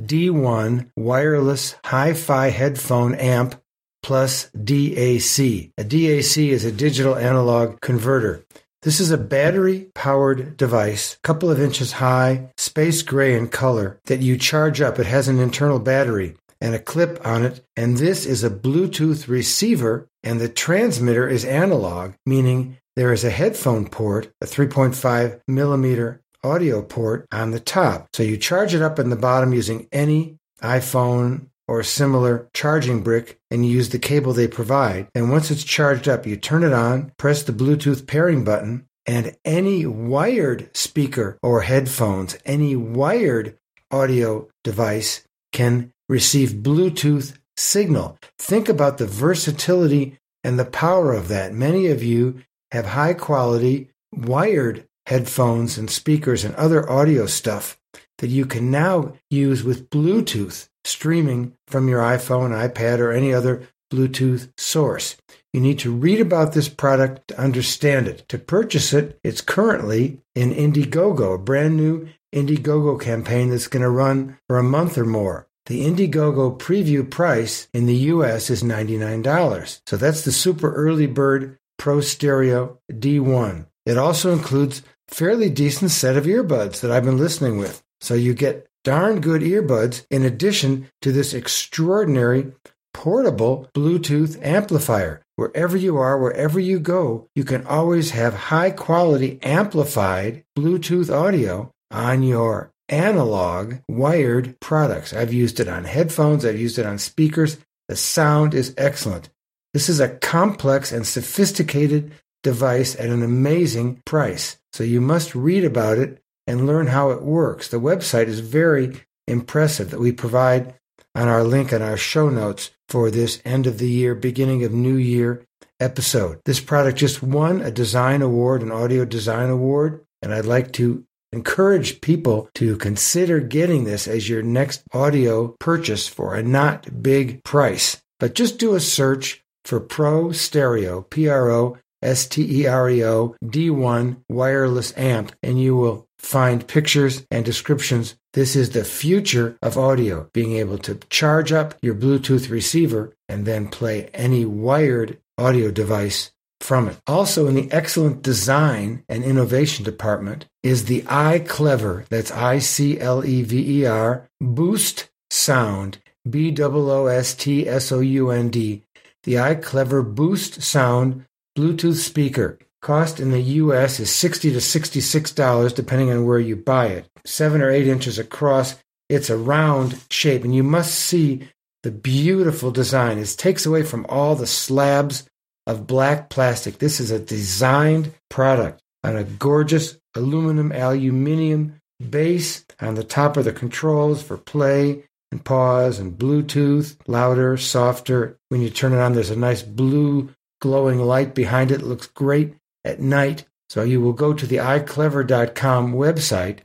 D one wireless hi-fi headphone amp plus D A C. A D A C is a digital analog converter. This is a battery-powered device, a couple of inches high, space gray in color, that you charge up. It has an internal battery and a clip on it, and this is a Bluetooth receiver, and the transmitter is analog, meaning there is a headphone port, a three point five millimeter audio port on the top. So you charge it up in the bottom using any iPhone or similar charging brick, and you use the cable they provide. And once it's charged up, you turn it on, press the Bluetooth pairing button, and any wired speaker or headphones, any wired audio device can receive Bluetooth signal. Think about the versatility and the power of that. Many of you have high-quality wired headphones and speakers and other audio stuff that you can now use with Bluetooth streaming from your iPhone, iPad, or any other Bluetooth source. You need to read about this product to understand it. To purchase it, it's currently in Indiegogo, a brand new Indiegogo campaign that's going to run for a month or more. The Indiegogo preview price in the U S is ninety-nine dollars. So that's the super early bird Pro Stereo D one. It also includes a fairly decent set of earbuds that I've been listening with. So you get darn good earbuds in addition to this extraordinary portable Bluetooth amplifier. Wherever you are, wherever you go, you can always have high-quality amplified Bluetooth audio on your analog wired products. I've used it on headphones. I've used it on speakers. The sound is excellent. This is a complex and sophisticated device at an amazing price. So you must read about it and learn how it works. The website is very impressive that we provide on our link on our show notes for this end of the year, beginning of new year episode. This product just won a design award, an audio design award, and I'd like to encourage people to consider getting this as your next audio purchase for a not big price. But just do a search for Pro Stereo, P R O S T E R E O, D one wireless amp, and you will find pictures and descriptions. This is the future of audio, being able to charge up your Bluetooth receiver and then play any wired audio device from it. Also in the excellent design and innovation department is the iClever, that's I C L E V E R, Boost Sound, B O O S T S O U N D, the iClever Boost Sound Bluetooth speaker. Cost in the U S is sixty dollars to sixty-six dollars, depending on where you buy it. Seven or eight inches across. It's a round shape, and you must see the beautiful design. It takes away from all the slabs of black plastic. This is a designed product on a gorgeous aluminum aluminium base on the top of the controls for play and pause and Bluetooth, louder, softer. When you turn it on, there's a nice blue glowing light behind it. It looks great at night. So you will go to the i clever dot com website.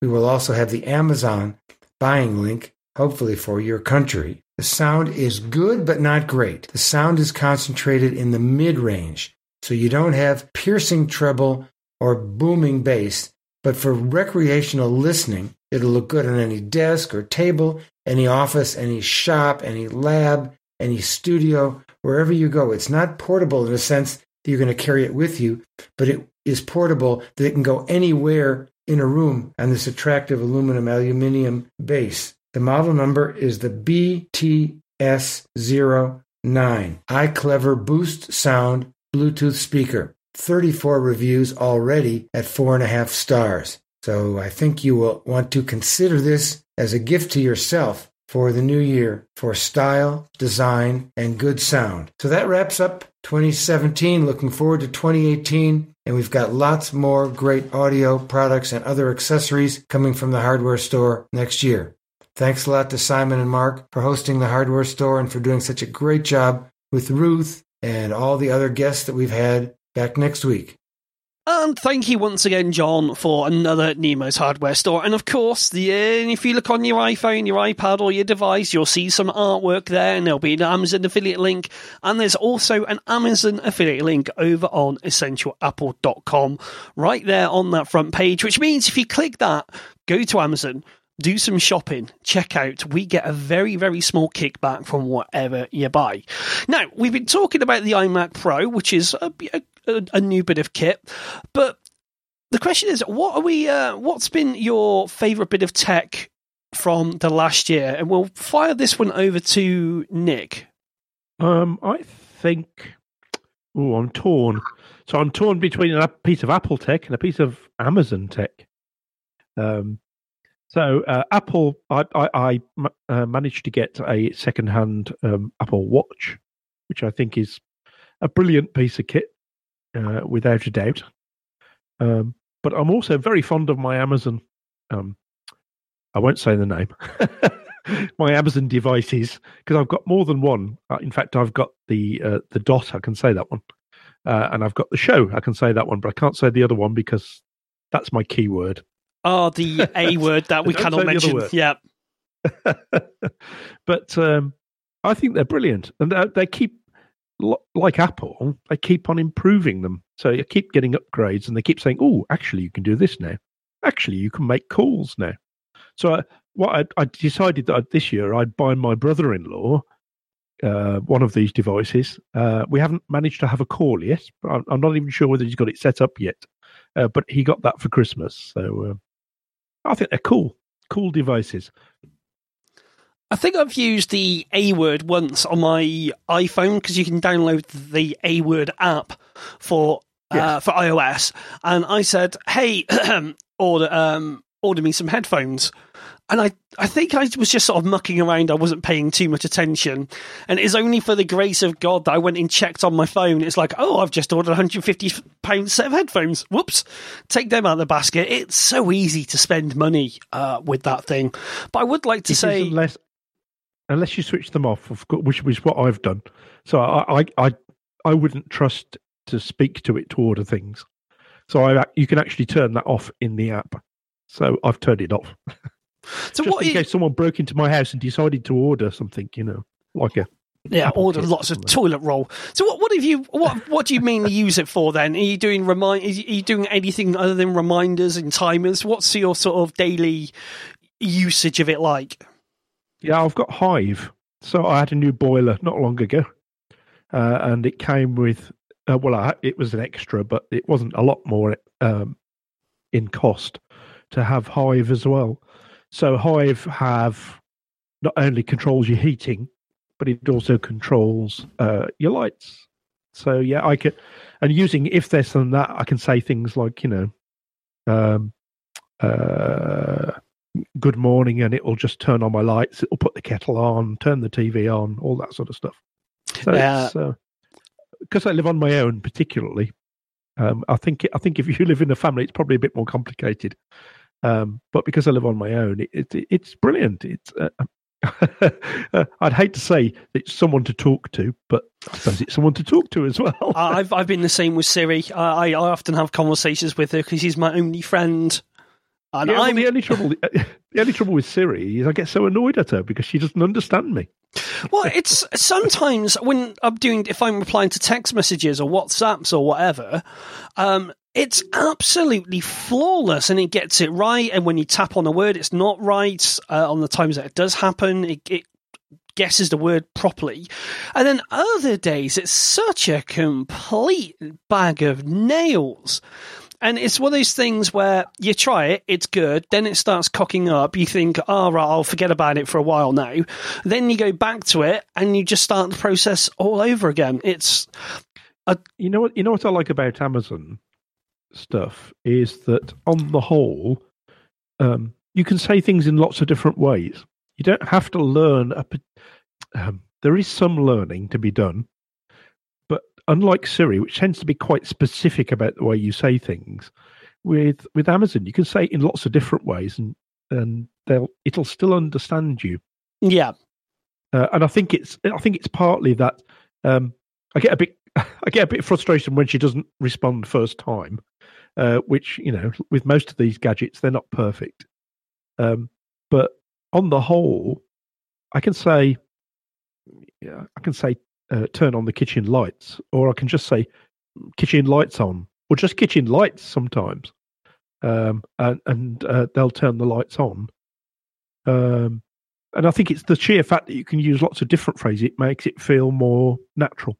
We will also have the Amazon buying link, hopefully for your country. The sound is good, but not great. The sound is concentrated in the mid-range, so you don't have piercing treble or booming bass. But for recreational listening, it'll look good on any desk or table, any office, any shop, any lab, any studio, wherever you go. It's not portable in the sense that you're going to carry it with you, but it is portable that it can go anywhere in a room on this attractive aluminum aluminium base. The model number is the B T S zero nine, iClever Boost Sound Bluetooth speaker. thirty-four reviews already at four and a half stars. So I think you will want to consider this as a gift to yourself for the new year for style, design, and good sound. So that wraps up twenty seventeen. Looking forward to twenty eighteen. And we've got lots more great audio products and other accessories coming from the hardware store next year. Thanks a lot to Simon and Mark for hosting the hardware store and for doing such a great job with Ruth and all the other guests that we've had. Back next week. And thank you once again, John, for another Nemo's Hardware Store. And of course, the, uh, if you look on your iPhone, your iPad or your device, you'll see some artwork there, and there'll be an Amazon affiliate link. And there's also an Amazon affiliate link over on essential apple dot com right there on that front page, which means if you click that, go to Amazon, do some shopping, check out. We get a very, very small kickback from whatever you buy. Now, we've been talking about the iMac Pro, which is a, a, a new bit of kit. But the question is, what are we? Uh, what's been your favourite bit of tech from the last year? And we'll fire this one over to Nick. Um, I think. Oh, I'm torn. So I'm torn between a piece of Apple tech and a piece of Amazon tech. Um. So uh, Apple, I, I, I uh, managed to get a second-hand um, Apple Watch, which I think is a brilliant piece of kit, uh, without a doubt. Um, but I'm also very fond of my Amazon. Um, I won't say the name. My Amazon devices, because I've got more than one. In fact, I've got the uh, the Dot. I can say that one, uh, and I've got the Show. I can say that one, but I can't say the other one because that's my keyword. Oh, the A word that we cannot mention. Yeah. But um, I think they're brilliant. And they, they keep, like Apple, they keep on improving them. So you keep getting upgrades and they keep saying, oh, actually, you can do this now. Actually, you can make calls now. So I, what I, I decided that I, this year I'd buy my brother-in-law uh, one of these devices. Uh, we haven't managed to have a call yet. But I'm, I'm not even sure whether he's got it set up yet. Uh, but he got that for Christmas. So. Uh, I think they're cool, cool devices. I think I've used the A word once on my iPhone because you can download the A word app for yes. uh, for iOS. And I said, "Hey, order um, order me some headphones." And I, I think I was just sort of mucking around. I wasn't paying too much attention. And it's only for the grace of God that I went and checked on my phone. It's like, oh, I've just ordered a one hundred fifty pounds set of headphones. Whoops. Take them out of the basket. It's so easy to spend money uh, with that thing. But I would like to it say... Unless, unless you switch them off, which is what I've done. So I, I, I, I wouldn't trust to speak to it to order things. So I, you can actually turn that off in the app. So I've turned it off. So just what in you, case someone broke into my house and decided to order something, you know, like a yeah, Apple order lots of toilet roll. So what? What have you? What? What do you mainly use it for? Then are you doing remind? Are you doing anything other than reminders and timers? What's your sort of daily usage of it like? Yeah, I've got Hive. So I had a new boiler not long ago, uh, and it came with uh, well, I, it was an extra, but it wasn't a lot more um, in cost to have Hive as well. So Hive have not only controls your heating, but it also controls uh, your lights. So yeah, I could, and using if this and that, I can say things like, you know, um, uh, good morning, and it will just turn on my lights. It will put the kettle on, turn the T V on, all that sort of stuff. So uh, because uh, I live on my own, particularly, um, I think I think if you live in a family, it's probably a bit more complicated. Um, but because I live on my own, it, it, it's brilliant. It's uh, I'd hate to say it's someone to talk to, but I suppose it's someone to talk to as well. I've I've been the same with Siri. I, I often have conversations with her because she's my only friend. And yeah, I'm well, the only trouble. The only trouble with Siri is I get so annoyed at her because she doesn't understand me. Well, it's sometimes when I'm doing if I'm replying to text messages or WhatsApps or whatever. Um, It's absolutely flawless, and it gets it right. And when you tap on a word, it's not right. Uh, on the times that it does happen, it, it guesses the word properly. And then other days, it's such a complete bag of nails. And it's one of those things where you try it, it's good, then it starts cocking up. You think, oh, right, I'll forget about it for a while now. Then you go back to it, and you just start the process all over again. It's a- you know what you know what I like about Amazon stuff is that on the whole um you can say things in lots of different ways. You don't have to learn a um, there is some learning to be done, but unlike Siri, which tends to be quite specific about the way you say things, with with Amazon you can say it in lots of different ways, and and they'll it'll still understand you. Yeah. uh, and I think it's I think it's partly that um I get a bit I get a bit of frustration when she doesn't respond first time, uh, which, you know, with most of these gadgets, they're not perfect. Um, but on the whole, I can say, yeah, I can say, uh, turn on the kitchen lights, or I can just say kitchen lights on, or just kitchen lights sometimes. Um, and, and uh, they'll turn the lights on. Um, and I think it's the sheer fact that you can use lots of different phrases. It makes it feel more natural.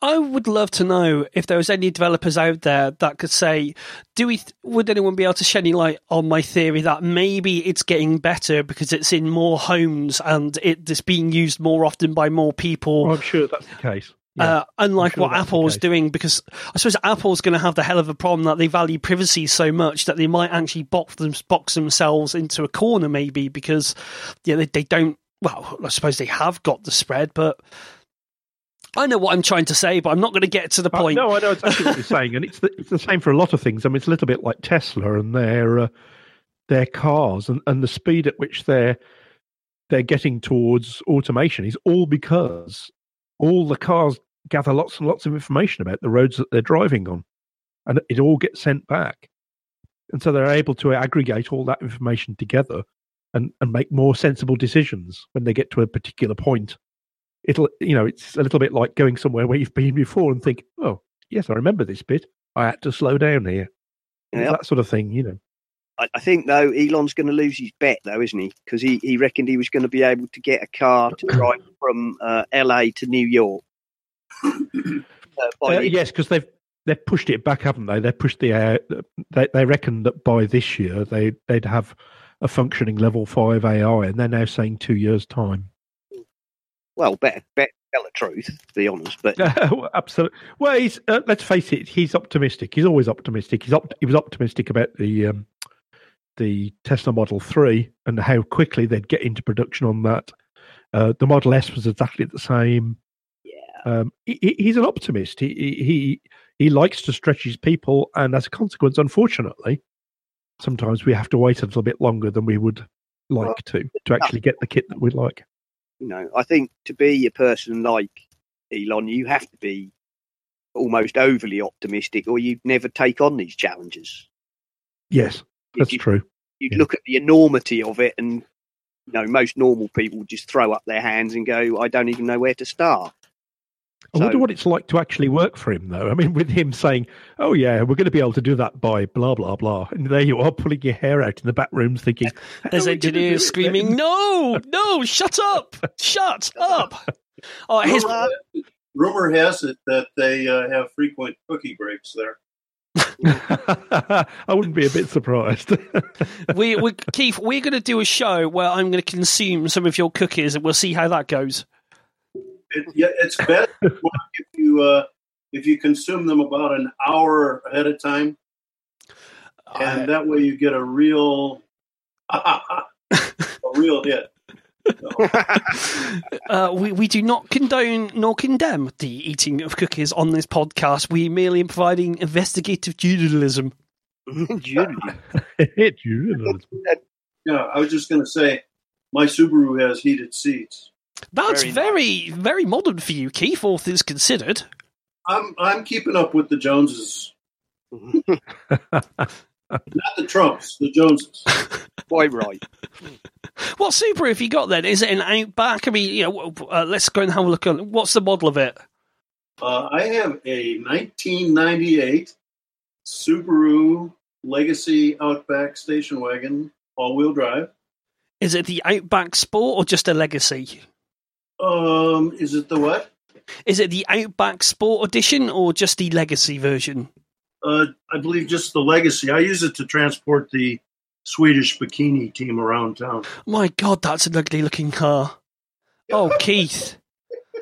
I would love to know if there was any developers out there that could say, "Do we? Th- would anyone be able to shed any light on my theory that maybe it's getting better because it's in more homes and it, it's being used more often by more people?" Well, I'm sure that's the case. Yeah. Uh, unlike sure what Apple's doing, because I suppose Apple's going to have the hell of a problem that they value privacy so much that they might actually box, them, box themselves into a corner, maybe because yeah, they, they don't. Well, I suppose they have got the spread, but. I know what I'm trying to say, but I'm not going to get to the point. Uh, no, I know exactly what you're saying, and it's the, it's the same for a lot of things. I mean, it's a little bit like Tesla and their uh, their cars, and, and the speed at which they're they're getting towards automation is all because all the cars gather lots and lots of information about the roads that they're driving on, and it all gets sent back, and so they're able to aggregate all that information together and, and make more sensible decisions when they get to a particular point. It'll, you know, it's a little bit like going somewhere where you've been before and think, oh, yes, I remember this bit. I had to slow down here. Yep. That sort of thing, you know. I, I think, though, Elon's going to lose his bet, though, isn't he? Because he, he reckoned he was going to be able to get a car to drive from uh, L A to New York. uh, by uh, the- yes, because they've they've pushed it back, haven't they? They pushed the uh, they they reckoned that by this year they they'd have a functioning level five A I, and they're now saying two years time. Well, better, better tell the truth, to be honest. But uh, well, absolutely. Well, he's, uh, let's face it, he's optimistic. He's always optimistic. He's op- he was optimistic about the um, the Tesla Model three and how quickly they'd get into production on that. Uh, the Model S was exactly the same. Yeah. Um, he, he's an optimist. He, he he likes to stretch his people, and as a consequence, unfortunately, sometimes we have to wait a little bit longer than we would like well, to to actually get the kit that we'd like. You know, I think to be a person like Elon, you have to be almost overly optimistic, or you'd never take on these challenges. Yes, that's you'd, true. You'd yeah. look at the enormity of it, and you know, most normal people just throw up their hands and go, "I don't even know where to start." I so, wonder what it's like to actually work for him, though. I mean, with him saying, "Oh yeah, we're going to be able to do that by blah blah blah," and there you are pulling your hair out in the back rooms, thinking, "There's engineers screaming, no, no, shut up, shut up!" Oh, his rumor has it that they uh, have frequent cookie breaks there. I wouldn't be a bit surprised. we, we, Keith, we're going to do a show where I'm going to consume some of your cookies, and we'll see how that goes. It, yeah, it's better if you uh, if you consume them about an hour ahead of time, and I, that way you get a real a real hit. uh, we, we do not condone nor condemn the eating of cookies on this podcast. We merely am providing investigative journalism. Journalism. Yeah, I was just going to say, my Subaru has heated seats. That's very, very, very modern for you, Keith, all things considered. I'm I'm keeping up with the Joneses. Not the Trumps, the Joneses. Quite right. What Subaru have you got then? Is it an Outback? I mean, you know, uh, let's go and have a look on it. What's the model of it? Uh, I have a nineteen ninety-eight Subaru Legacy Outback station wagon, all-wheel drive. Is it the Outback Sport or just a Legacy? Um, is it the what? Is it the Outback Sport edition or just the Legacy version? Uh, I believe just the Legacy. I use it to transport the Swedish bikini team around town. My God, that's an ugly looking car. Oh, Keith.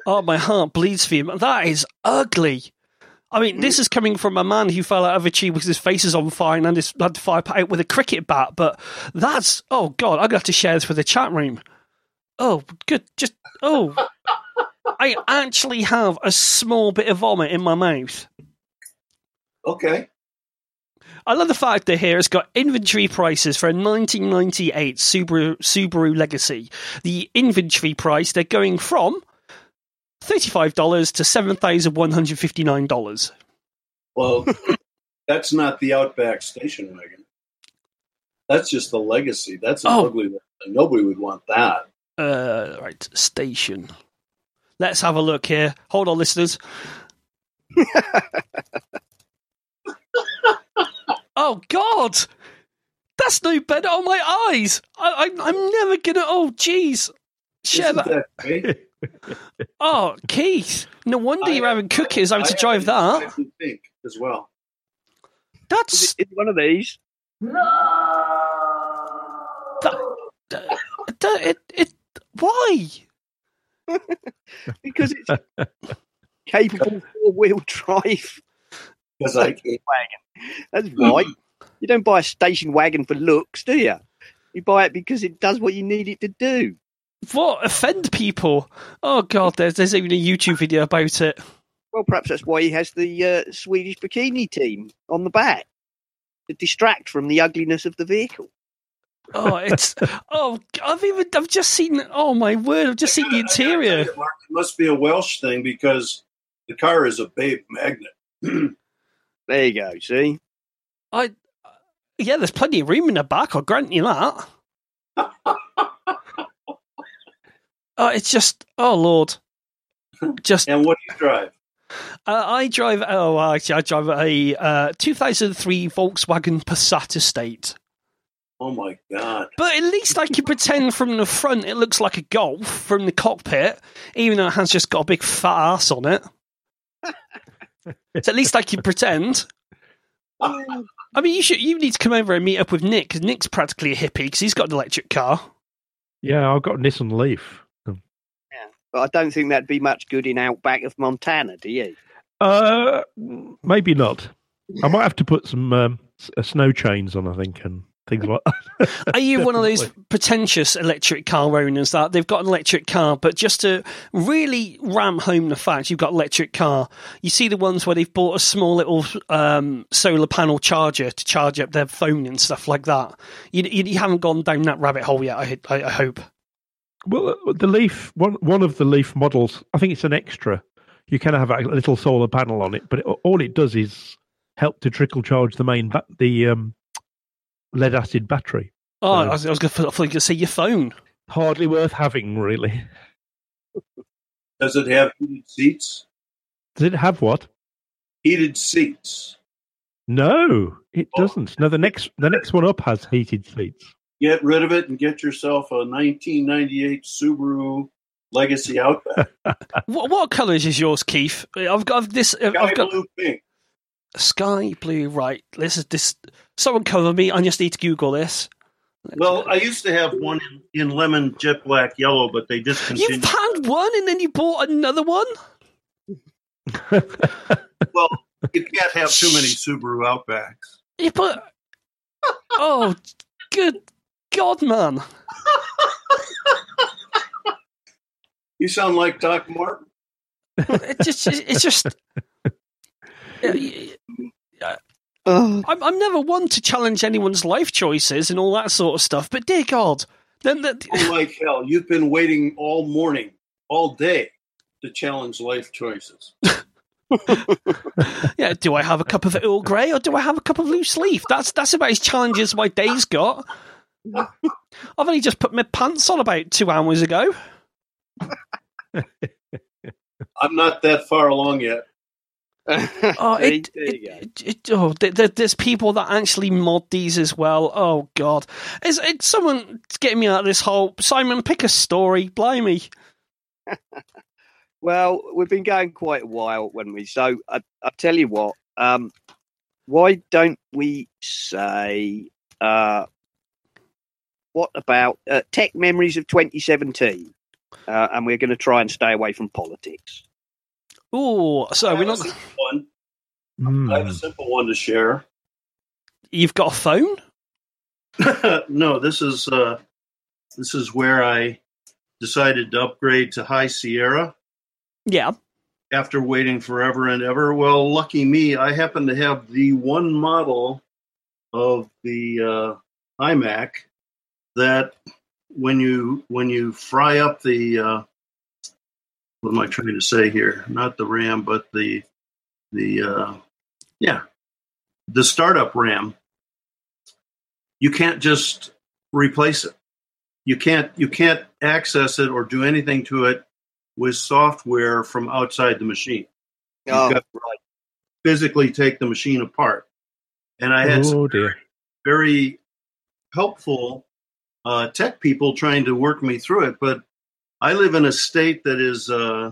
Oh, my heart bleeds for you. That is ugly. I mean, this is coming from a man who fell out of a tree with his face is on fire and his, had to fire out with a cricket bat, but that's, oh God, I'm going to have to share this with the chat room. Oh, good. Just, oh. I actually have a small bit of vomit in my mouth. Okay. I love the fact that here it's got inventory prices for a nineteen ninety-eight Subaru Subaru Legacy. The inventory price, they're going from thirty-five dollars to seven thousand one hundred fifty-nine dollars. Well, that's not the Outback station wagon. That's just the Legacy. That's an oh. ugly one. Nobody would want that. Uh, right, station. Let's have a look here. Hold on, listeners. Oh, God! That's no better on my eyes! I, I, I'm never gonna... Oh, jeez! Share that. that oh, Keith! No wonder I you're have, having cookies. I having I to drive that. Pink as well. That's... Is it, is it one of these? No! That, that, that, it, it, why? Because it's capable four-wheel drive. Because I keep wagon. That's right. You don't buy a station wagon for looks, do you? You buy it because it does what you need it to do. What? Offend people? Oh, God, there's, there's even a YouTube video about it. Well, perhaps that's why he has the uh, Swedish bikini team on the back, to distract from the ugliness of the vehicle. Oh, it's... oh, I've even... I've just seen... Oh, my word, I've just seen the interior. It must be a Welsh thing because the car is a babe magnet. There you go, see? I Yeah, there's plenty of room in the back, I'll grant you that. uh, it's just, oh, Lord. Just. And what do you drive? Uh, I drive, oh, actually, I drive a uh, two thousand three Volkswagen Passat Estate. Oh, my God. But at least I can pretend from the front it looks like a Golf from the cockpit, even though it has just got a big fat ass on it. So at least I can pretend. I mean, you should. You need to come over and meet up with Nick, because Nick's practically a hippie, because he's got an electric car. Yeah, I've got a Nissan Leaf. Yeah, but I don't think that'd be much good in outback of Montana, do you? Uh, maybe not. I might have to put some um, snow chains on, I think, and things like that. Are you one of those pretentious electric car owners that they've got an electric car, but just to really ram home the fact you've got an electric car, you see the ones where they've bought a small little um, solar panel charger to charge up their phone and stuff like that? You, you, you haven't gone down that rabbit hole yet, I, I, I hope. Well, the Leaf, one, one of the Leaf models, I think it's an extra. You can have a little solar panel on it, but it, all it does is help to trickle charge the main, the um, lead acid battery. Oh, uh, I was, I was going to say your phone. Hardly worth having, really. Does it have heated seats? Does it have what? Heated seats. No, it oh. doesn't. No, the next the next one up has heated seats. Get rid of it and get yourself a nineteen ninety-eight Subaru Legacy Outback. what, what colours is yours, Keith? I've got this. I've, sky I've got blue pink. Sky blue, right? This is this. Someone cover me. I just need to Google this. Let's well, I used to have one in, in lemon, jet black, yellow, but they discontinued. You've had one, and then you bought another one. Well, you can't have too many Subaru Outbacks. Yeah, but oh, good God, man! You sound like Doc Martin. It just, it's just. It, uh, Uh, I'm, I'm never one to challenge anyone's life choices and all that sort of stuff, but dear God. Then that, oh, like hell, you've been waiting all morning, all day, to challenge life choices. Yeah, do I have a cup of Earl Grey or do I have a cup of loose leaf? That's that's about as challenges my day's got. I've only just put my pants on about two hours ago. I'm not that far along yet. oh, it, it, it, oh there, there's people that actually mod these as well. Oh God, is it someone getting me out of this hole? Simon, pick a story, blimey. Well, we've been going quite a while, haven't we? So I, I'll tell you what. Um, why don't we say uh, what about uh, tech memories of twenty seventeen? Uh, and we're going to try and stay away from politics. Oh, so we're not. One. Mm. I have a simple one to share. You've got a phone? No, this is uh, this is where I decided to upgrade to High Sierra. Yeah. After waiting forever and ever, well, lucky me, I happen to have the one model of the uh, iMac that when you when you fry up the. Uh, What am I trying to say here? Not the RAM, but the the uh, yeah, the startup RAM. You can't just replace it. You can't you can't access it or do anything to it with software from outside the machine. You've oh. got to physically take the machine apart. And I had oh, some very, very helpful uh, tech people trying to work me through it, but. I live in a state that is, uh,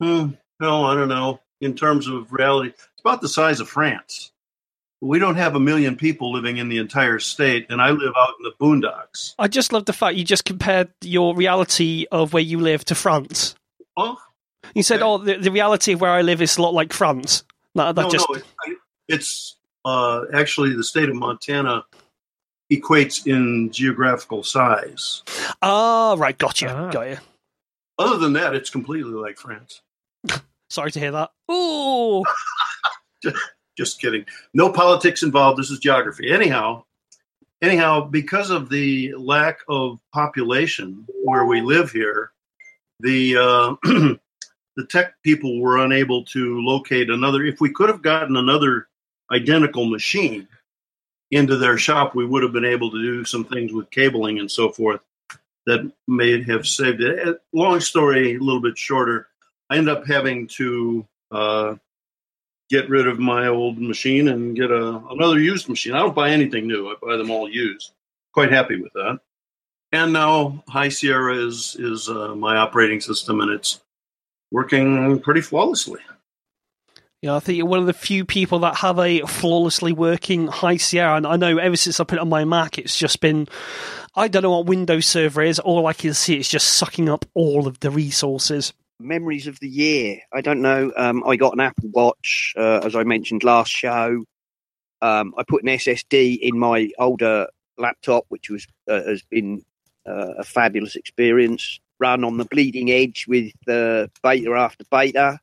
hmm, well, I don't know, in terms of reality, it's about the size of France. We don't have a million people living in the entire state, and I live out in the boondocks. I just love the fact you just compared your reality of where you live to France. Oh, you said, okay. oh, the, the reality of where I live is a lot like France. That, that no, just... no, it, it's uh, actually the state of Montana equates in geographical size. Ah, right, gotcha, ah. got you. Other than that, it's completely like France. Sorry to hear that. Ooh! just, just kidding. No politics involved, this is geography. Anyhow, anyhow, because of the lack of population where we live here, the uh, the tech people were unable to locate another. If we could have gotten another identical machine into their shop, we would have been able to do some things with cabling and so forth that may have saved it. Long story, a little bit shorter. I ended up having to uh, get rid of my old machine and get a, another used machine. I don't buy anything new. I buy them all used. Quite happy with that. And now High Sierra is, is uh, my operating system, and it's working pretty flawlessly. Yeah, I think you're one of the few people that have a flawlessly working High Sierra. And I know ever since I put it on my Mac, it's just been, I don't know what Windows server is. All I can see is just sucking up all of the resources. Memories of the year. I don't know. Um, I got an Apple Watch, uh, as I mentioned last show. Um, I put an S S D in my older laptop, which was uh, has been uh, a fabulous experience. Run on the bleeding edge with uh, beta after beta,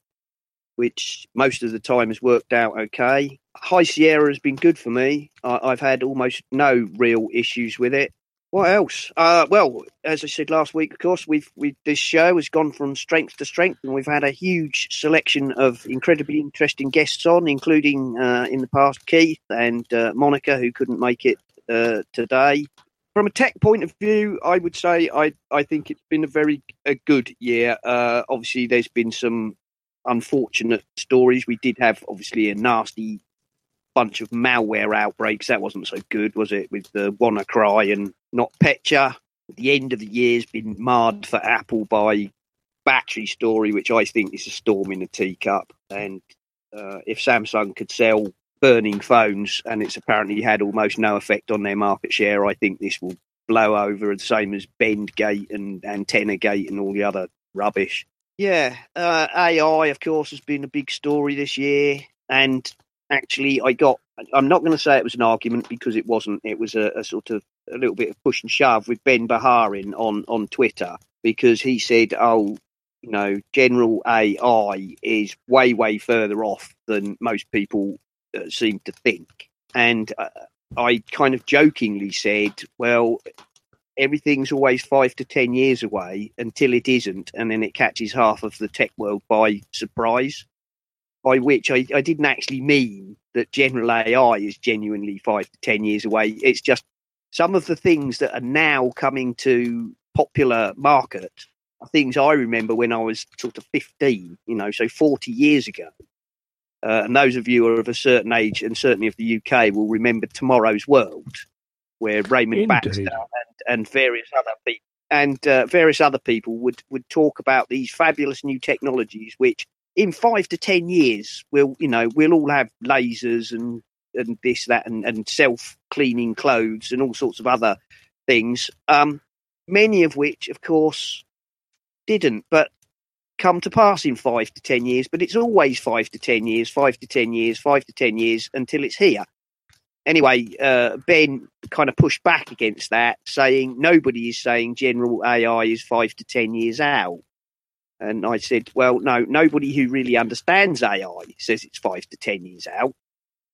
which most of the time has worked out okay. High Sierra has been good for me. I, I've had almost no real issues with it. What else? Uh, well, as I said last week, of course, we've we, this show has gone from strength to strength, and we've had a huge selection of incredibly interesting guests on, including uh, in the past Keith and uh, Monica, who couldn't make it uh, today. From a tech point of view, I would say I, I think it's been a very a good year. Uh, obviously, there's been some unfortunate stories. We did have obviously a nasty bunch of malware outbreaks. That wasn't so good, was it, with the WannaCry and NotPetya. The end of the year's been marred for Apple by battery story, which I think is a storm in a teacup. And uh, if Samsung could sell burning phones, and it's apparently had almost no effect on their market share, I think this will blow over, the same as Bend Gate and Antenna Gate and all the other rubbish. Yeah, uh, A I, of course, has been a big story this year. And actually, I got, I'm not going to say it was an argument because it wasn't. It was a, a sort of a little bit of push and shove with Ben Baharin on, on Twitter, because he said, oh, you know, general A I is way, way further off than most people uh, seem to think. And uh, I kind of jokingly said, well, everything's always five to ten years away until it isn't, and then it catches half of the tech world by surprise, by which I, I didn't actually mean that general A I is genuinely five to ten years away. It's just some of the things that are now coming to popular market are things I remember when I was sort of fifteen, you know, so forty years ago. Uh, and those of you who are of a certain age, and certainly of the U K, will remember Tomorrow's World, where Raymond Indeed. Baxter and, and various other people and uh, various other people would, would talk about these fabulous new technologies, which in five to ten years we'll you know we'll all have lasers and, and this that and, and self cleaning clothes and all sorts of other things. Um, many of which, of course, didn't, but come to pass in five to ten years. But it's always five to ten years, five to ten years, five to ten years until it's here. Anyway, uh, Ben kind of pushed back against that, saying nobody is saying general A I is five to ten years out. And I said, well, no, nobody who really understands A I says it's five to ten years out.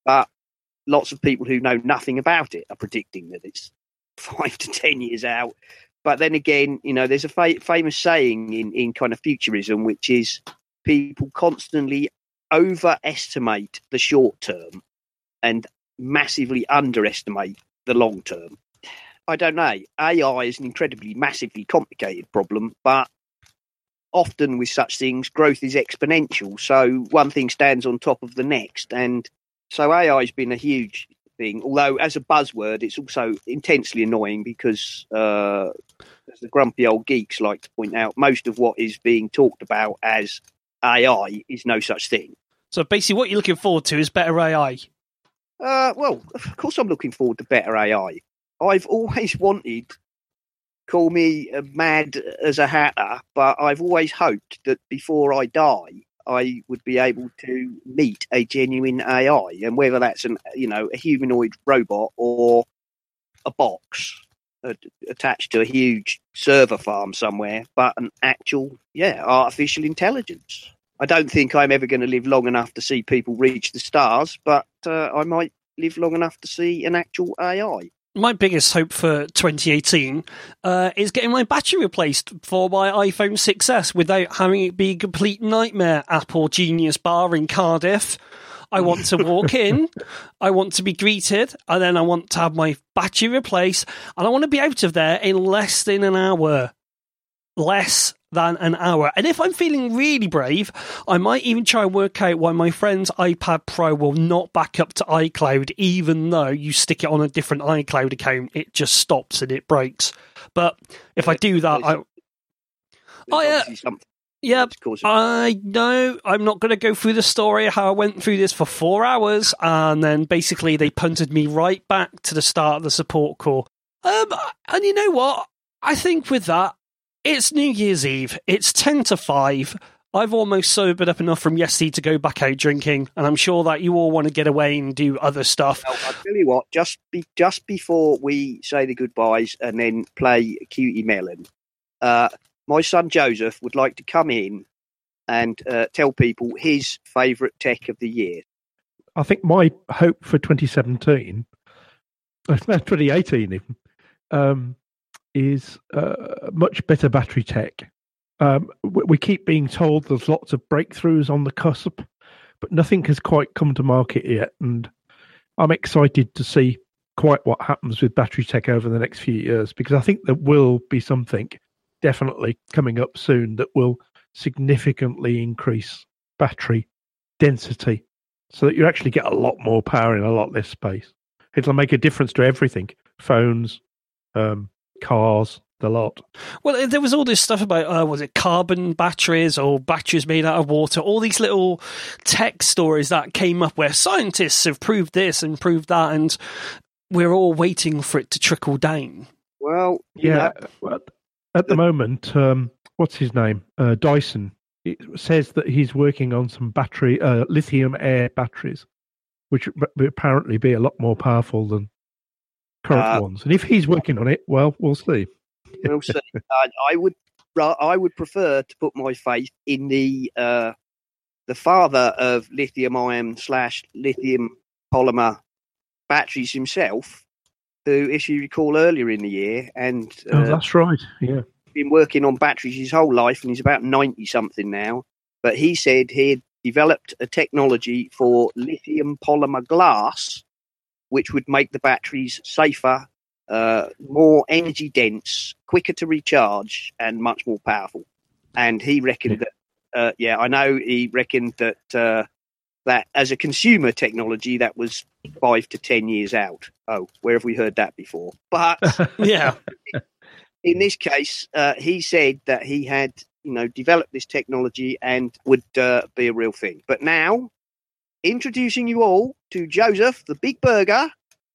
But lots of people who know nothing about it are predicting that it's five to ten years out. But then again, you know, there's a fa- famous saying in, in kind of futurism, which is people constantly overestimate the short term and massively underestimate the long term. I don't know. A I is an incredibly, massively complicated problem, but often with such things, growth is exponential. So one thing stands on top of the next. And so A I has been a huge thing, although as a buzzword, it's also intensely annoying because, uh, as the grumpy old geeks like to point out, most of what is being talked about as A I is no such thing. So basically what you're looking forward to is better A I. Uh, well, of course I'm looking forward to better A I. I've always wanted, call me mad as a hatter, but I've always hoped that before I die, I would be able to meet a genuine A I, and whether that's an, you know, a humanoid robot or a box uh, attached to a huge server farm somewhere, but an actual, yeah, artificial intelligence. I don't think I'm ever going to live long enough to see people reach the stars, but uh, I might live long enough to see an actual A I. My biggest hope for twenty eighteen uh, is getting my battery replaced for my iPhone six S without having it be a complete nightmare. Apple Genius Bar in Cardiff. I want to walk in, I want to be greeted, and then I want to have my battery replaced, and I want to be out of there in less than an hour. Less than an hour. And if I'm feeling really brave, I might even try and work out why my friend's iPad Pro will not back up to iCloud, even though you stick it on a different iCloud account, it just stops and it breaks. But if I do that, I... I uh, yeah, I know I'm not going to go through the story how I went through this for four hours, and then basically they punted me right back to the start of the support call. Um, and you know what? I think with that, it's New Year's Eve. It's ten to five. I've almost sobered up enough from yesterday to go back out drinking, and I'm sure that you all want to get away and do other stuff. Well, I'll tell you what, just be, just before we say the goodbyes and then play Cutie Melon, uh, my son Joseph would like to come in and uh, tell people his favourite tech of the year. I think my hope for twenty seventeen, twenty eighteen even, um, is uh, much better battery tech. Um, we keep being told there's lots of breakthroughs on the cusp, but nothing has quite come to market yet. And I'm excited to see quite what happens with battery tech over the next few years, because I think there will be something definitely coming up soon that will significantly increase battery density so that you actually get a lot more power in a lot less space. It'll make a difference to everything, phones, um, cars, a lot. Well, there was all this stuff about, uh, was it carbon batteries or batteries made out of water? All these little tech stories that came up where scientists have proved this and proved that, and we're all waiting for it to trickle down. Well, yeah. yeah. At the moment, um, what's his name? Uh, Dyson. It says that he's working on some battery, uh, lithium air batteries, which would apparently be a lot more powerful than current uh, ones. And if he's working on it, well, we'll see. We'll see. Uh, I would, I would prefer to put my faith in the uh, the father of lithium-ion slash lithium polymer batteries himself, who, if you recall, earlier in the year, and uh, oh, that's right, yeah, been working on batteries his whole life, and he's about ninety something now. But he said he had developed a technology for lithium polymer glass, which would make the batteries safer, uh, more energy dense, quicker to recharge, and much more powerful. And he reckoned yeah. that, uh, yeah, I know he reckoned that uh, that as a consumer technology, that was five to ten years out. Oh, where have we heard that before? But yeah, in this case, uh, he said that he had, you know, developed this technology and would uh, be a real thing. But now, introducing you all to Joseph, the Big Burger,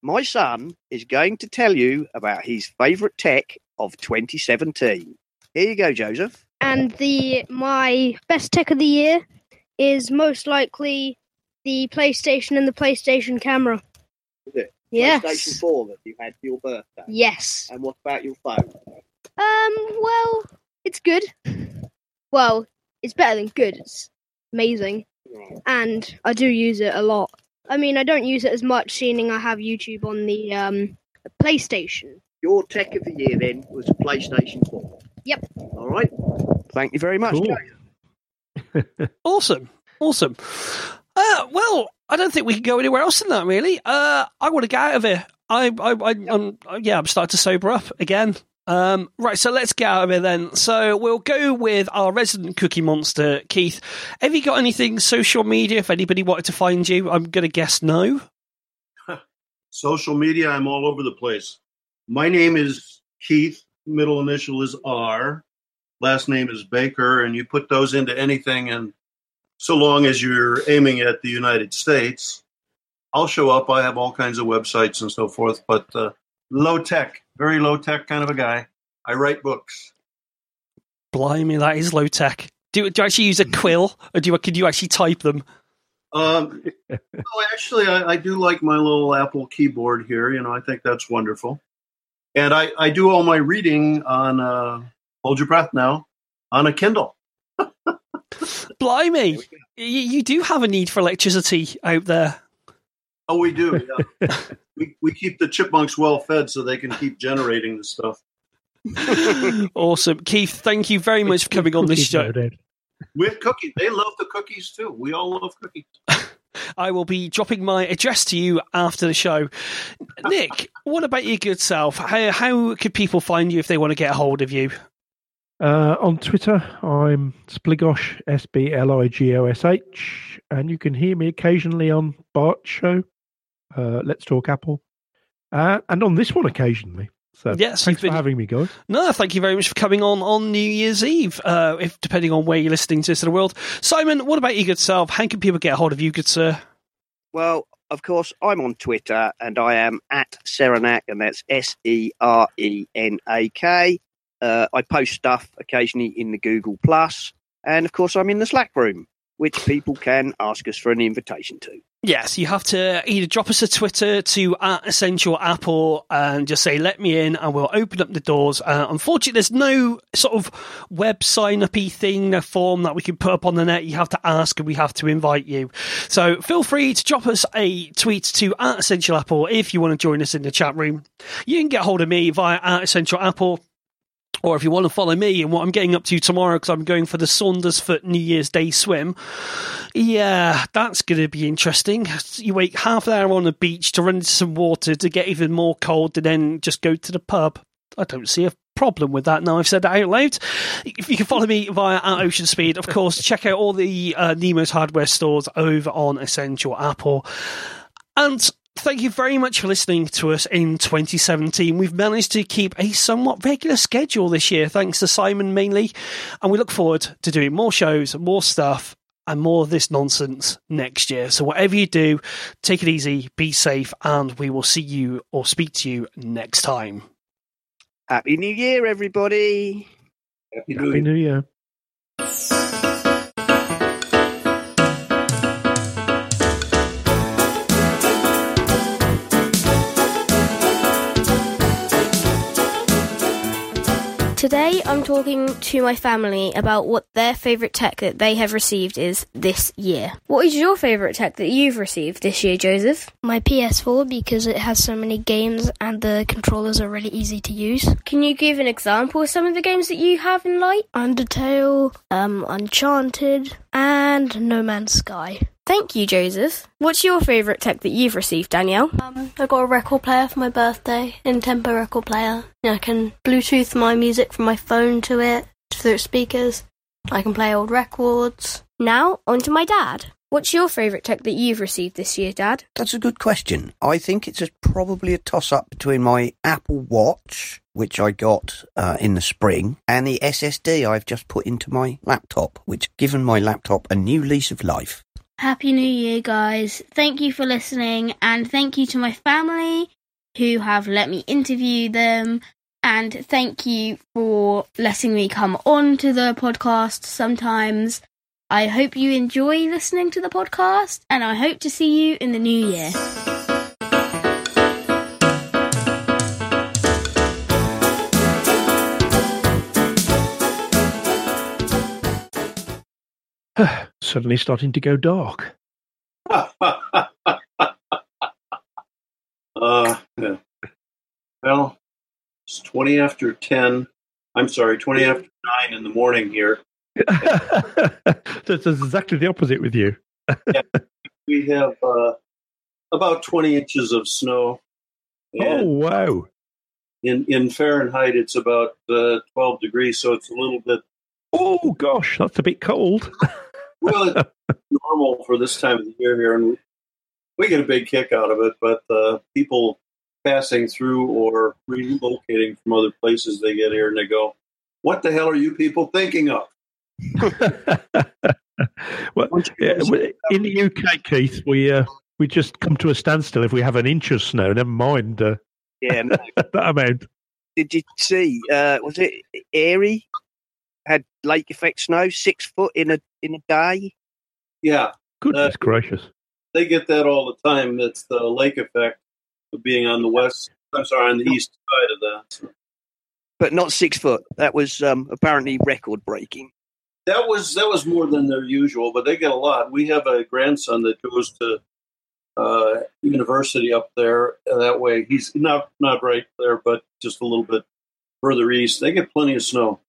my son, is going to tell you about his favourite tech of twenty seventeen. Here you go, Joseph. And the my best tech of the year is most likely the PlayStation and the PlayStation camera. Is it? Yes. PlayStation four that you had for your birthday? Yes. And what about your phone? Um, well, it's good. Well, it's better than good. It's amazing. Right. And I do use it a lot. I mean, I don't use it as much, seeing I have YouTube on the um, PlayStation. Your tech of the year, then, was PlayStation four. Yep. All right. Thank you very much, cool. Awesome. Awesome. Uh, well, I don't think we can go anywhere else than that, really. Uh, I want to get out of here. I, I, I, I'm, yeah, I'm starting to sober up again. Um, right, so let's get out of here then. So we'll go with our resident cookie monster, Keith. Have you got anything social media, if anybody wanted to find you? I'm going to guess no. Social media, I'm all over the place. My name is Keith, middle initial is R, last name is Baker, and you put those into anything, and so long as you're aiming at the United States, I'll show up. I have all kinds of websites and so forth, but uh, low tech. Very low-tech kind of a guy. I write books. Blimey, that is low-tech. Do, do you actually use a quill, or do you, can you actually type them? Um, no, actually, I, I do like my little Apple keyboard here. You know, I think that's wonderful. And I, I do all my reading on, uh, hold your breath now, on a Kindle. Blimey, you, you do have a need for electricity out there. Oh, we do, yeah. We we keep the chipmunks well fed so they can keep generating the stuff. Awesome. Keith, thank you very much for coming on this show. With cookies. They love the cookies too. We all love cookies. I will be dropping my address to you after the show. Nick, what about your good self? How how could people find you if they want to get a hold of you? Uh, on Twitter, I'm Spligosh, S B L I G O S H, and you can hear me occasionally on Bart's show. Uh, Let's Talk Apple, uh, and on this one occasionally. So yes, thanks been, for having me, guys. No, thank you very much for coming on on New Year's Eve, uh, if depending on where you're listening to this in the world. Simon, what about your good self? How can people get a hold of you, good sir? Well, of course, I'm on Twitter, and I am at Serenak, and that's S E R E N A K. Uh, I post stuff occasionally in the Google Plus, and of course, I'm in the Slack room, which people can ask us for an invitation to. Yes, you have to either drop us a Twitter to at Essential Apple and just say, let me in, and we'll open up the doors. Uh, unfortunately, there's no sort of web sign-up-y thing, no form that we can put up on the net. You have to ask and we have to invite you. So feel free to drop us a tweet to at Essential Apple if you want to join us in the chat room. You can get hold of me via at Essential Apple. Or if you want to follow me and what I'm getting up to tomorrow, because I'm going for the Saundersfoot New Year's Day swim. Yeah, that's going to be interesting. You wait half an hour on the beach to run into some water to get even more cold and then just go to the pub. I don't see a problem with that now I've said that out loud. If you can follow me via at Ocean Speed, of course, check out all the uh, Nemo's hardware stores over on Essential Apple. And thank you very much for listening to us in twenty seventeen. We've managed to keep a somewhat regular schedule this year, thanks to Simon mainly, and we look forward to doing more shows, more stuff, and more of this nonsense next year. So whatever you do, take it easy, be safe, and we will see you or speak to you next time. Happy New Year, everybody! Happy New Year! Happy New Year. Today I'm talking to my family about what their favourite tech that they have received is this year. What is your favourite tech that you've received this year, Joseph? My P S four, because it has so many games and the controllers are really easy to use. Can you give an example of some of the games that you have in light? Undertale, um, Uncharted, and No Man's Sky. Thank you, Joseph. What's your favourite tech that you've received, Danielle? Um, I got a record player for my birthday, Intempo record player. I can Bluetooth my music from my phone to it, through speakers. I can play old records. Now, on to my dad. What's your favourite tech that you've received this year, Dad? That's a good question. I think it's a, probably a toss-up between my Apple Watch, which I got uh, in the spring, and the S S D I've just put into my laptop, which given my laptop a new lease of life. Happy New Year, guys. Thank you for listening, and thank you to my family who have let me interview them, and thank you for letting me come on to the podcast sometimes. I hope you enjoy listening to the podcast, and I hope to see you in the new year. Suddenly starting to go dark. uh, yeah. Well, it's twenty after ten. I'm sorry, twenty after nine in the morning here. That's exactly the opposite with you. Yeah, we have uh, about twenty inches of snow. Oh wow! In in Fahrenheit, it's about uh, twelve degrees, so it's a little bit. Oh gosh, that's a bit cold. Well, it's normal for this time of the year here, and we get a big kick out of it, but uh, people passing through or relocating from other places, they get here and they go, what the hell are you people thinking of? Well, yeah, in the U K, Keith, we uh, we just come to a standstill if we have an inch of snow, never mind uh, yeah, no. That amount. Did you see, uh, was it Airy? Had lake effect snow, six foot in a in a day. Yeah, goodness uh, gracious! They get that all the time. That's the lake effect of being on the west. I'm sorry, on the east side of that. So. But not six foot. That was um, apparently record breaking. That was that was more than their usual, but they get a lot. We have a grandson that goes to uh, university up there. That way, he's not not right there, but just a little bit further east. They get plenty of snow.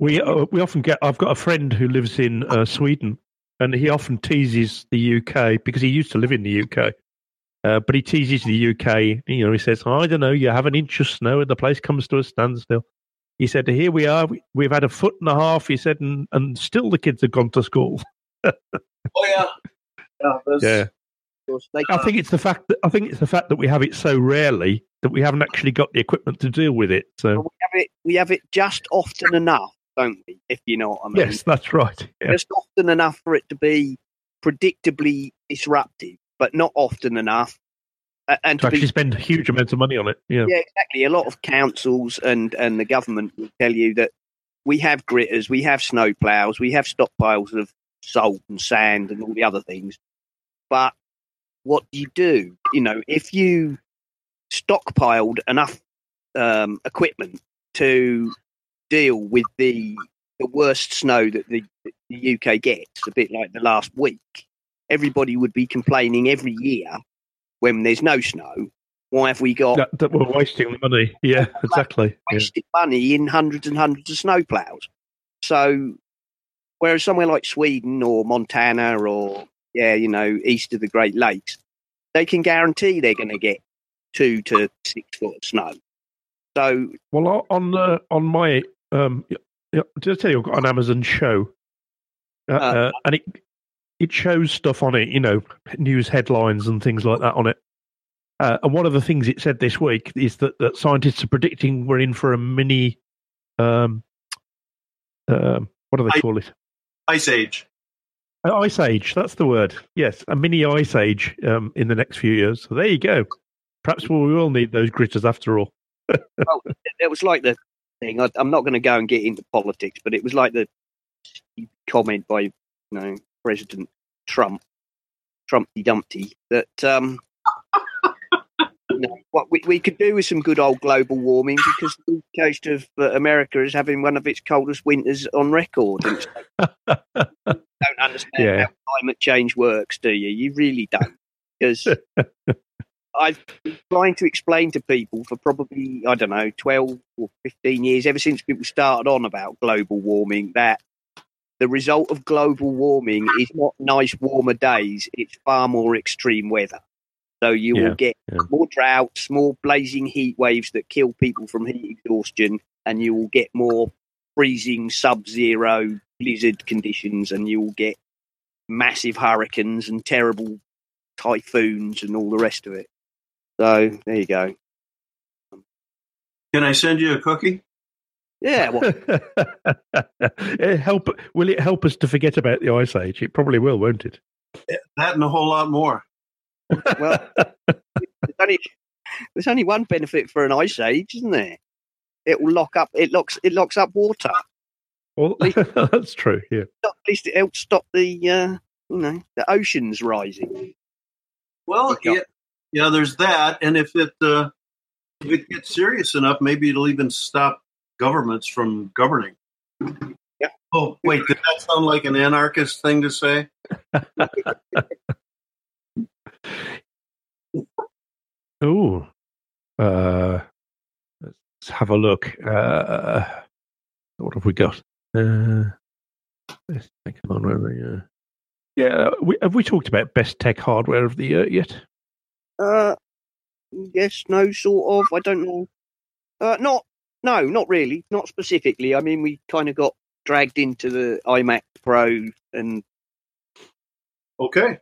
We uh, we often get. I've got a friend who lives in uh, Sweden, and he often teases the U K because he used to live in the U K. Uh, but he teases the U K. You know, he says, "I don't know. You have an inch of snow, and the place comes to a standstill." He said, "Here we are. We, we've had a foot and a half." He said, "and and still the kids have gone to school." Oh yeah, yeah. yeah. Like, I think it's the fact that I think it's the fact that we have it so rarely that we haven't actually got the equipment to deal with it. So we have it. We have it just often enough. Don't we, if you know what I mean? Yes, that's right. Yeah. Just often enough for it to be predictably disruptive, but not often enough. Uh, and to, to actually be, spend huge amounts of money on it. Yeah, yeah, exactly. A lot of councils and, and the government will tell you that we have gritters, we have snow ploughs, we have stockpiles of salt and sand and all the other things. But what do you do? You know, if you stockpiled enough um, equipment to deal with the the worst snow that the, the U K gets, a bit like the last week, everybody would be complaining every year when there's no snow, why have we got... That, that we're wasting money. Yeah, exactly. Wasting yeah. money in hundreds and hundreds of snow ploughs. So, whereas somewhere like Sweden or Montana or, yeah, you know, east of the Great Lakes, they can guarantee they're going to get two to six foot of snow. So, well, on uh, on my... Um, did I tell you I've got an Amazon show? Uh, uh, uh, and it it shows stuff on it, you know, news headlines and things like that on it. Uh, and one of the things it said this week is that, that scientists are predicting we're in for a mini, um, um, what do they I, call it? Ice age. An ice age, that's the word. Yes, a mini ice age um, in the next few years. So there you go. Perhaps we will need those gritters after all. Well, it was like the thing. I, I'm not going to go and get into politics, but it was like the comment by, you know, President Trump, Trumpty Dumpty, that um, you know, what we, we could do is some good old global warming, because the east coast of uh, America is having one of its coldest winters on record. And so don't understand yeah. how climate change works, do you? You really don't, because I've been trying to explain to people for probably, I don't know, twelve or fifteen years, ever since people started on about global warming, that the result of global warming is not nice, warmer days. It's far more extreme weather. So you yeah, will get yeah. more droughts, more blazing heat waves that kill people from heat exhaustion, and you will get more freezing sub-zero blizzard conditions, and you will get massive hurricanes and terrible typhoons and all the rest of it. So there you go. Can I send you a cookie? Yeah. Well, help. Will it help us to forget about the Ice Age? It probably will, won't it? That and a whole lot more. Well, there's only, there's only one benefit for an Ice Age, isn't there? It will lock up. It locks. It locks up water. Well, least, that's true. Yeah. At least it helps stop the uh, you know the oceans rising. Well, yeah, yeah. There's that, and if it uh, if it gets serious enough, maybe it'll even stop governments from governing. Yeah. Oh, wait, did that sound like an anarchist thing to say? Oh, uh, let's have a look. Uh, what have we got? Uh, let's think on where we are. Yeah, we, have we talked about best tech hardware of the year yet? Uh, yes, no, sort of. I don't know. Uh, not. No, not really, not specifically. I mean, we kind of got dragged into the iMac Pro and okay,